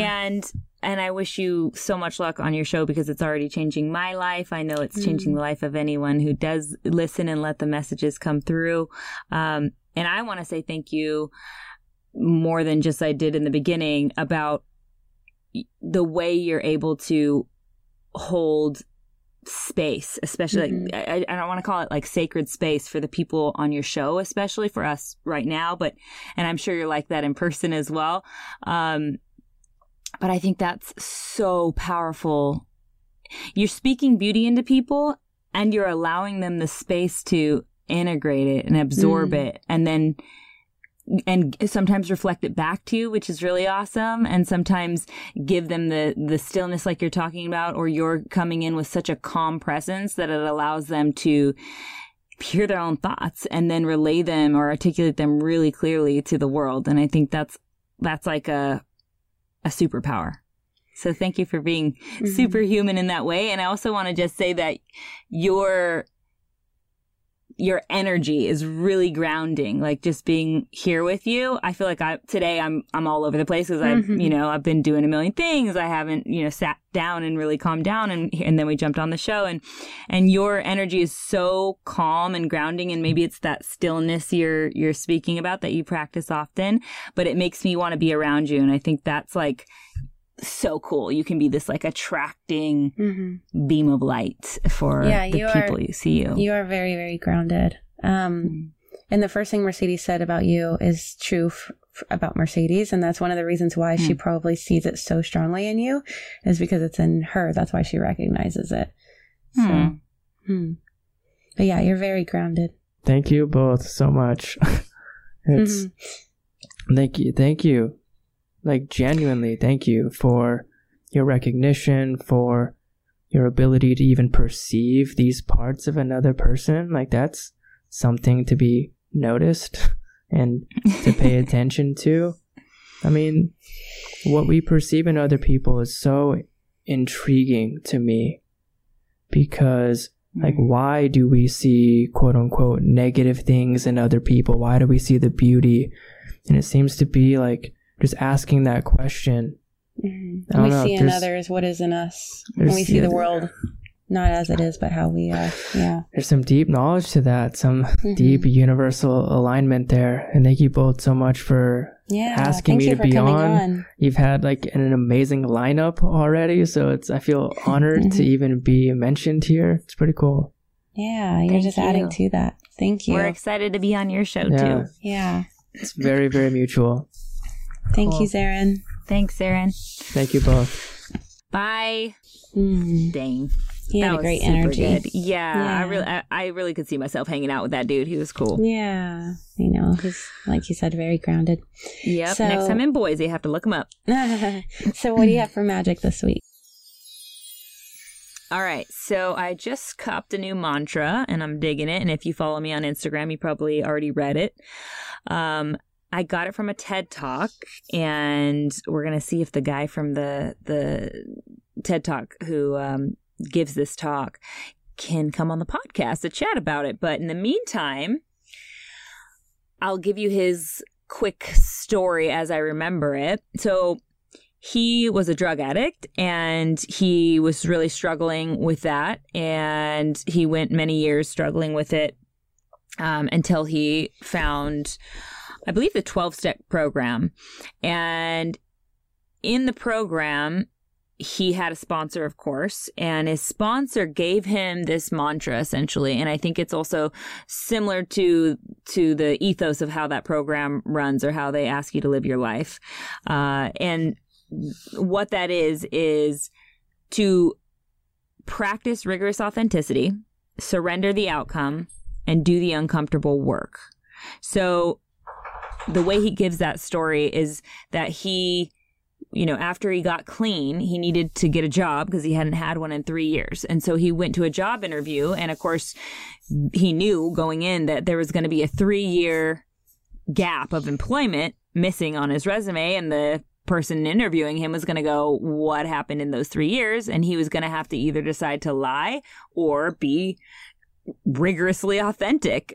And I wish you so much luck on your show, because it's already changing my life. I know it's changing the life of anyone who does listen and let the messages come through. And I want to say thank you more than just I did in the beginning about the way you're able to hold space, especially like, I don't want to call it like sacred space for the people on your show, especially for us right now. But, and I'm sure you're like that in person as well. But I think that's so powerful. You're speaking beauty into people, and you're allowing them the space to integrate it and absorb it, and sometimes reflect it back to you, which is really awesome. And sometimes give them the stillness like you're talking about, or you're coming in with such a calm presence that it allows them to hear their own thoughts and then relay them or articulate them really clearly to the world. And I think that's like a superpower. So thank you for being superhuman in that way. And I also want to just say that your energy is really grounding. Like, just being here with you, I feel like today I'm all over the place, because I've been doing a million things. I haven't sat down and really calmed down, and then we jumped on the show, and your energy is so calm and grounding, and maybe it's that stillness you're speaking about that you practice often, but it makes me want to be around you. And I think that's like so cool. You can be this like attracting beam of light for you see you. You are very, very grounded. And the first thing Mercedes said about you is true about Mercedes. And that's one of the reasons why she probably sees it so strongly in you, is because it's in her. That's why she recognizes it. But yeah, you're very grounded. Thank you both so much. Thank you. Like, genuinely, thank you for your recognition, for your ability to even perceive these parts of another person. Like, that's something to be noticed and to pay attention to. I mean, what we perceive in other people is so intriguing to me, because, like, why do we see, quote unquote, negative things in other people? Why do we see the beauty? And it seems to be like, just asking that question. And we see in others what is in us. And we see the world not as it is, but how we are. Yeah. There's some deep knowledge to that, some deep universal alignment there. And thank you both so much for asking me to be on. You've had like an amazing lineup already, so I feel honored to even be mentioned here. It's pretty cool. Yeah, you're thank just you. Adding to that. Thank you. We're excited to be on your show too. Yeah. It's very, very mutual. Thank you, Zerin. Thanks, Zerin. Thank you both. Bye. Dang. He had a great energy. Yeah. I really could see myself hanging out with that dude. He was cool. Yeah. I know. He's, like you said, very grounded. Yep. So, next time in Boise, I have to look him up. So what do you have for magic this week? All right, so I just copped a new mantra, and I'm digging it. And if you follow me on Instagram, you probably already read it. I got it from a TED Talk, and we're going to see if the guy from the TED Talk who gives this talk can come on the podcast to chat about it. But in the meantime, I'll give you his quick story as I remember it. So he was a drug addict, and he was really struggling with that, and he went many years struggling with it until he found, I believe, the 12-step program. And in the program, he had a sponsor, of course, and his sponsor gave him this mantra, essentially. And I think it's also similar to the ethos of how that program runs or how they ask you to live your life. And what that is to practice rigorous authenticity, surrender the outcome, and do the uncomfortable work. So the way he gives that story is that he, you know, after he got clean, he needed to get a job because he hadn't had one in 3 years. And so he went to a job interview. And of course, he knew going in that there was going to be a 3-year gap of employment missing on his resume. And the person interviewing him was going to go, what happened in those 3 years? And he was going to have to either decide to lie or be rigorously authentic,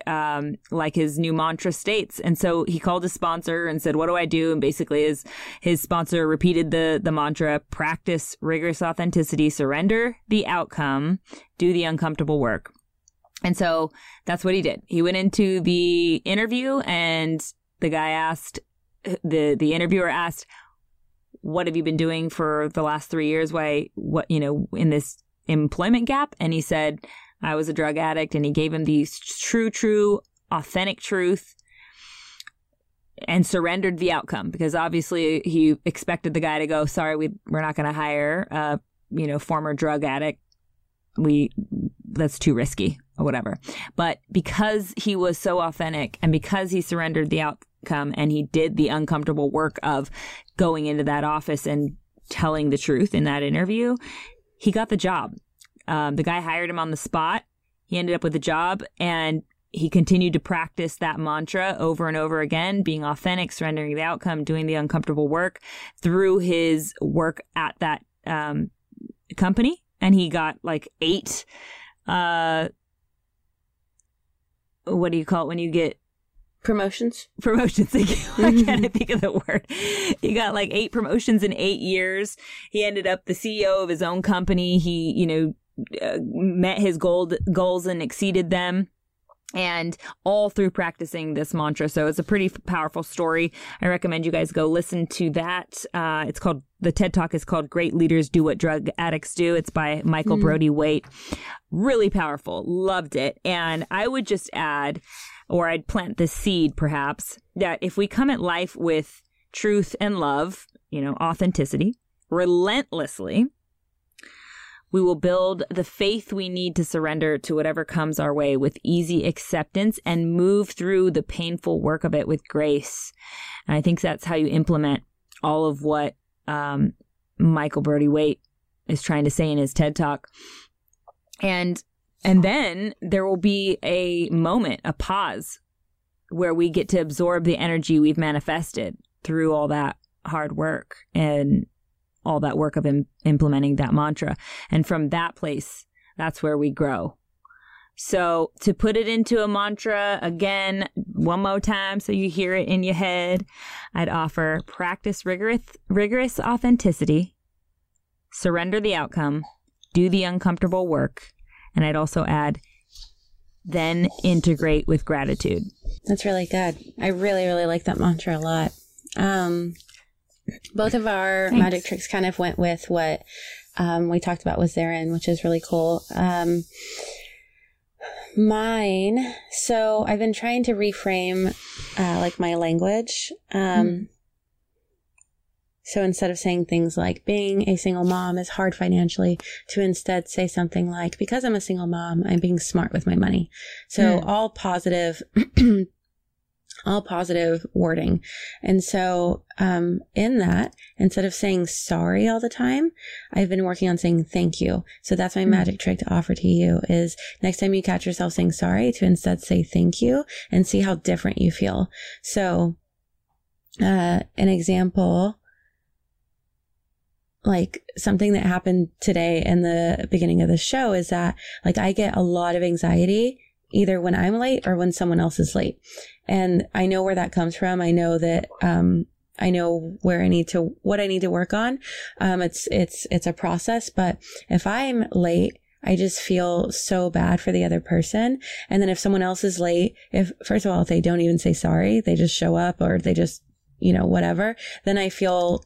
like his new mantra states. And so he called his sponsor and said, what do I do? And basically his sponsor repeated the mantra, practice rigorous authenticity, surrender the outcome, do the uncomfortable work. And so that's what he did. He went into the interview and the guy asked, the interviewer asked, what have you been doing for the last 3 years? Why, what, you know, in this employment gap? And he said, I was a drug addict. And he gave him the true, authentic truth and surrendered the outcome, because obviously he expected the guy to go, sorry, we're not going to hire a, you know, former drug addict. That's too risky or whatever. But because he was so authentic and because he surrendered the outcome and he did the uncomfortable work of going into that office and telling the truth in that interview, he got the job. The guy hired him on the spot. He ended up with a job, and he continued to practice that mantra over and over again, being authentic, surrendering the outcome, doing the uncomfortable work through his work at that company. And he got like 8, what do you call it when you get promotions? Promotions. I can't think of the word. He got like 8 promotions in 8 years. He ended up the CEO of his own company. He, you know, met his goals and exceeded them, and all through practicing this mantra. So it's a pretty powerful story. I recommend you guys go listen to that. It's called, the TED Talk is called Great Leaders Do What Drug Addicts Do. It's by Michael Brody Waite. Really powerful. Loved it. And I would just add, or I'd plant this seed perhaps, that if we come at life with truth and love, you know, authenticity, relentlessly, we will build the faith we need to surrender to whatever comes our way with easy acceptance and move through the painful work of it with grace. And I think that's how you implement all of what Michael Brody Waite is trying to say in his TED Talk. And then there will be a moment, a pause, where we get to absorb the energy we've manifested through all that hard work and all that work of implementing that mantra. And from that place, that's where we grow. So to put it into a mantra again, one more time so you hear it in your head, I'd offer practice rigorous authenticity, surrender the outcome, do the uncomfortable work. And I'd also add, then integrate with gratitude. That's really good. I really, really like that mantra a lot. Both of our magic tricks kind of went with what we talked about with Zerin, which is really cool. Mine, so I've been trying to reframe like my language. So instead of saying things like being a single mom is hard financially, to instead say something like, because I'm a single mom, I'm being smart with my money. So all positive wording. And so in that, instead of saying sorry all the time, I've been working on saying thank you. So that's my magic trick to offer to you, is next time you catch yourself saying sorry, to instead say thank you and see how different you feel. So an example, like something that happened today in the beginning of the show is that, like, I get a lot of anxiety either when I'm late or when someone else is late. And I know where that comes from. I know that, I know where I need to, what I need to work on. It's a process, but if I'm late, I just feel so bad for the other person. And then if someone else is late, first of all, if they don't even say sorry, they just show up or they just, you know, whatever, then I feel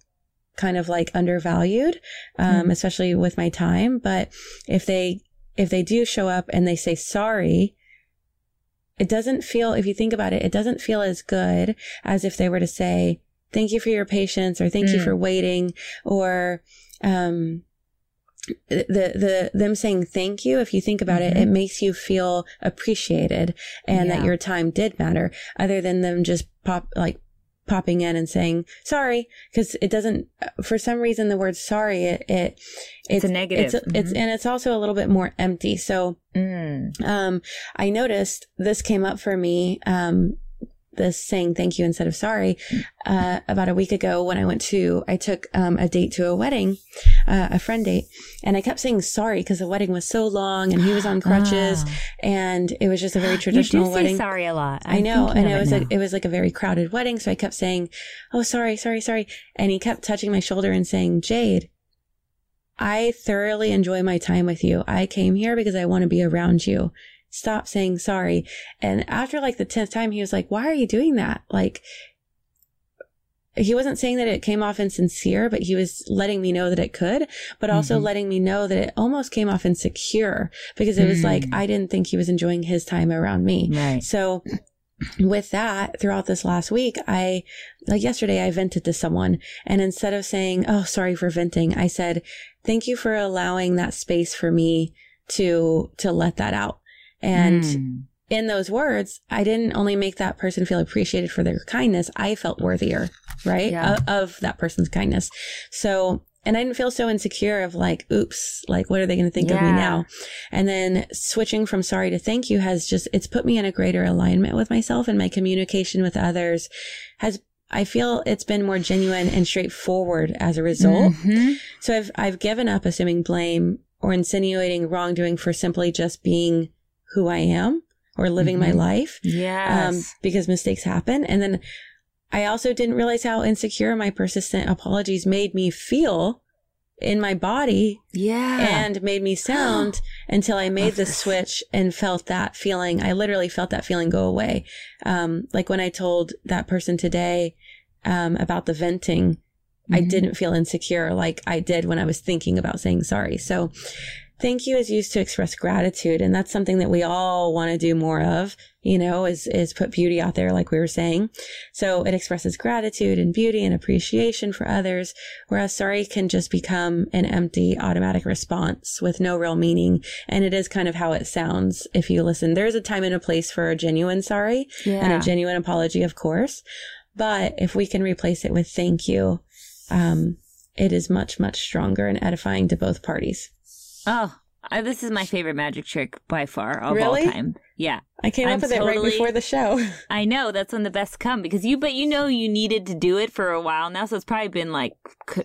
kind of like undervalued, especially with my time. But if they do show up and they say sorry, it doesn't feel, if you think about it, it doesn't feel as good as if they were to say, thank you for your patience, or thank you for waiting, or, them saying thank you. If you think about it, it makes you feel appreciated and that your time did matter, other than them just popping in and saying sorry. Cause it doesn't, for some reason, the word sorry, it's a negative. And it's also a little bit more empty. So, I noticed this came up for me, this saying thank you instead of sorry, about a week ago when I took a date to a wedding, a friend date, and I kept saying sorry because the wedding was so long and he was on crutches and it was just a very traditional wedding. You do say sorry a lot. I know. And it was like a very crowded wedding. So I kept saying, oh, sorry. And he kept touching my shoulder and saying, Jade, I thoroughly enjoy my time with you. I came here because I want to be around you. Stop saying sorry. And after like the 10th time, he was like, why are you doing that? Like, he wasn't saying that it came off insincere, but he was letting me know that it could, but also letting me know that it almost came off insecure, because it was like, I didn't think he was enjoying his time around me. Right. So with that, throughout this last week, yesterday I vented to someone, and instead of saying, oh, sorry for venting, I said, thank you for allowing that space for me to let that out. And in those words, I didn't only make that person feel appreciated for their kindness. I felt worthier, right? Yeah. Of that person's kindness. So, and I didn't feel so insecure of like, oops, like, what are they going to think of me now? And then switching from sorry to thank you it's put me in a greater alignment with myself, and my communication with others I feel it's been more genuine and straightforward as a result. So I've given up assuming blame or insinuating wrongdoing for simply just being who I am or living my life. Yes. Because mistakes happen. And then I also didn't realize how insecure my persistent apologies made me feel in my body. Yeah. And made me sound until I made the switch and felt that feeling. I literally felt that feeling go away. Like when I told that person today, about the venting, I didn't feel insecure like I did when I was thinking about saying sorry. So thank you is used to express gratitude. And that's something that we all want to do more of, you know, is put beauty out there, like we were saying. So it expresses gratitude and beauty and appreciation for others, whereas sorry can just become an empty automatic response with no real meaning. And it is kind of how it sounds if you listen. There is a time and a place for a genuine sorry and a genuine apology, of course. But if we can replace it with thank you, it is much, much stronger and edifying to both parties. Oh, this is my favorite magic trick by far of all time. Yeah. I came up with it right before the show. I know. That's when the best come, because you needed to do it for a while now. So it's probably been like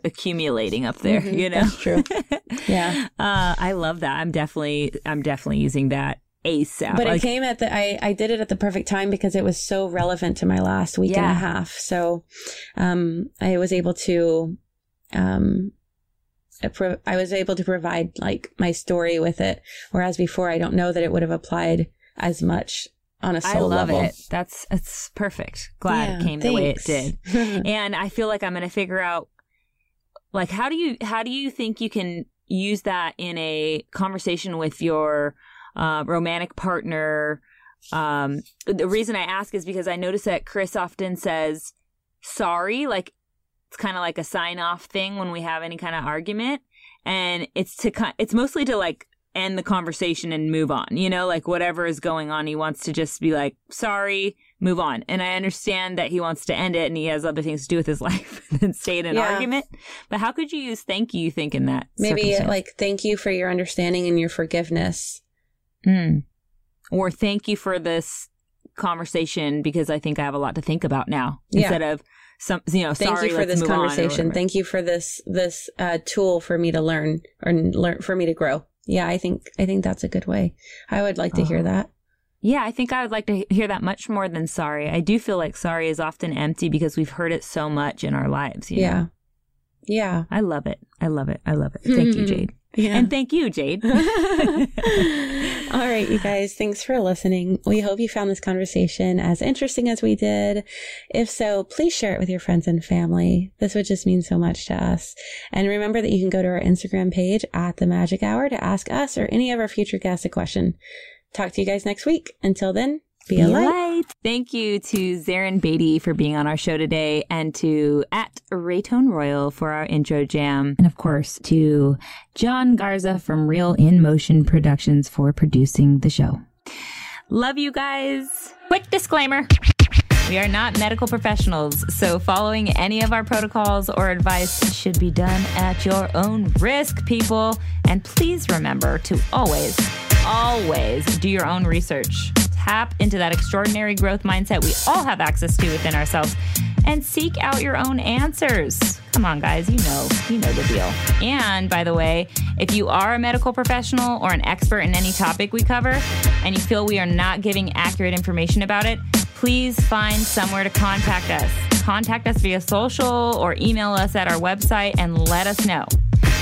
accumulating up there, you know? That's true. Yeah. I love that. I'm definitely using that ASAP. But it came at I did it at the perfect time because it was so relevant to my last week and a half. So, I was able to, provide like my story with it, whereas before I don't know that it would have applied as much on a soul level. I love it. It's perfect. Glad it came the way it did. And I feel like I'm going to figure out, like, how do you think you can use that in a conversation with your romantic partner? The reason I ask is because I notice that Chris often says sorry, like, it's kind of like a sign-off thing when we have any kind of argument, and it's mostly to like end the conversation and move on. You know, like whatever is going on, he wants to just be like, sorry, move on. And I understand that he wants to end it and he has other things to do with his life than stay in an argument. But how could you use thank you, you think, in that? Maybe like thank you for your understanding and your forgiveness, or thank you for this conversation because I think I have a lot to think about now. Instead of thank you for this conversation. Thank you for this tool for me to learn for me to grow. Yeah, I think that's a good way. I would like to hear that. Yeah, I think I would like to hear that much more than sorry. I do feel like sorry is often empty because we've heard it so much in our lives. You know? Yeah. I love it. Thank you, Jade. Yeah. And thank you, Jade. All right, you guys. Thanks for listening. We hope you found this conversation as interesting as we did. If so, please share it with your friends and family. This would just mean so much to us. And remember that you can go to our Instagram page at The Magic Hour to ask us or any of our future guests a question. Talk to you guys next week. Until then, be a light. Thank you to Zerin Beattie for being on our show today, and to @RaytoneRoyal for our intro jam. And of course, to John Garza from Real In Motion Productions for producing the show. Love you guys. Quick disclaimer. We are not medical professionals, so following any of our protocols or advice should be done at your own risk, people. And please remember to always, always do your own research. Tap into that extraordinary growth mindset we all have access to within ourselves, and seek out your own answers. Come on, guys, you know the deal. And by the way, if you are a medical professional or an expert in any topic we cover, and you feel we are not giving accurate information about it, please find somewhere to contact us. Contact us via social or email us at our website and let us know.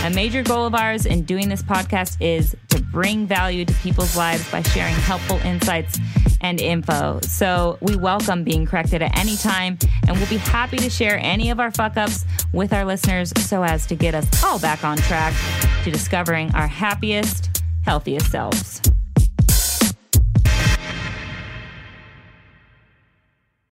A major goal of ours in doing this podcast is to bring value to people's lives by sharing helpful insights and info. So we welcome being corrected at any time, and we'll be happy to share any of our fuck-ups with our listeners so as to get us all back on track to discovering our happiest, healthiest selves.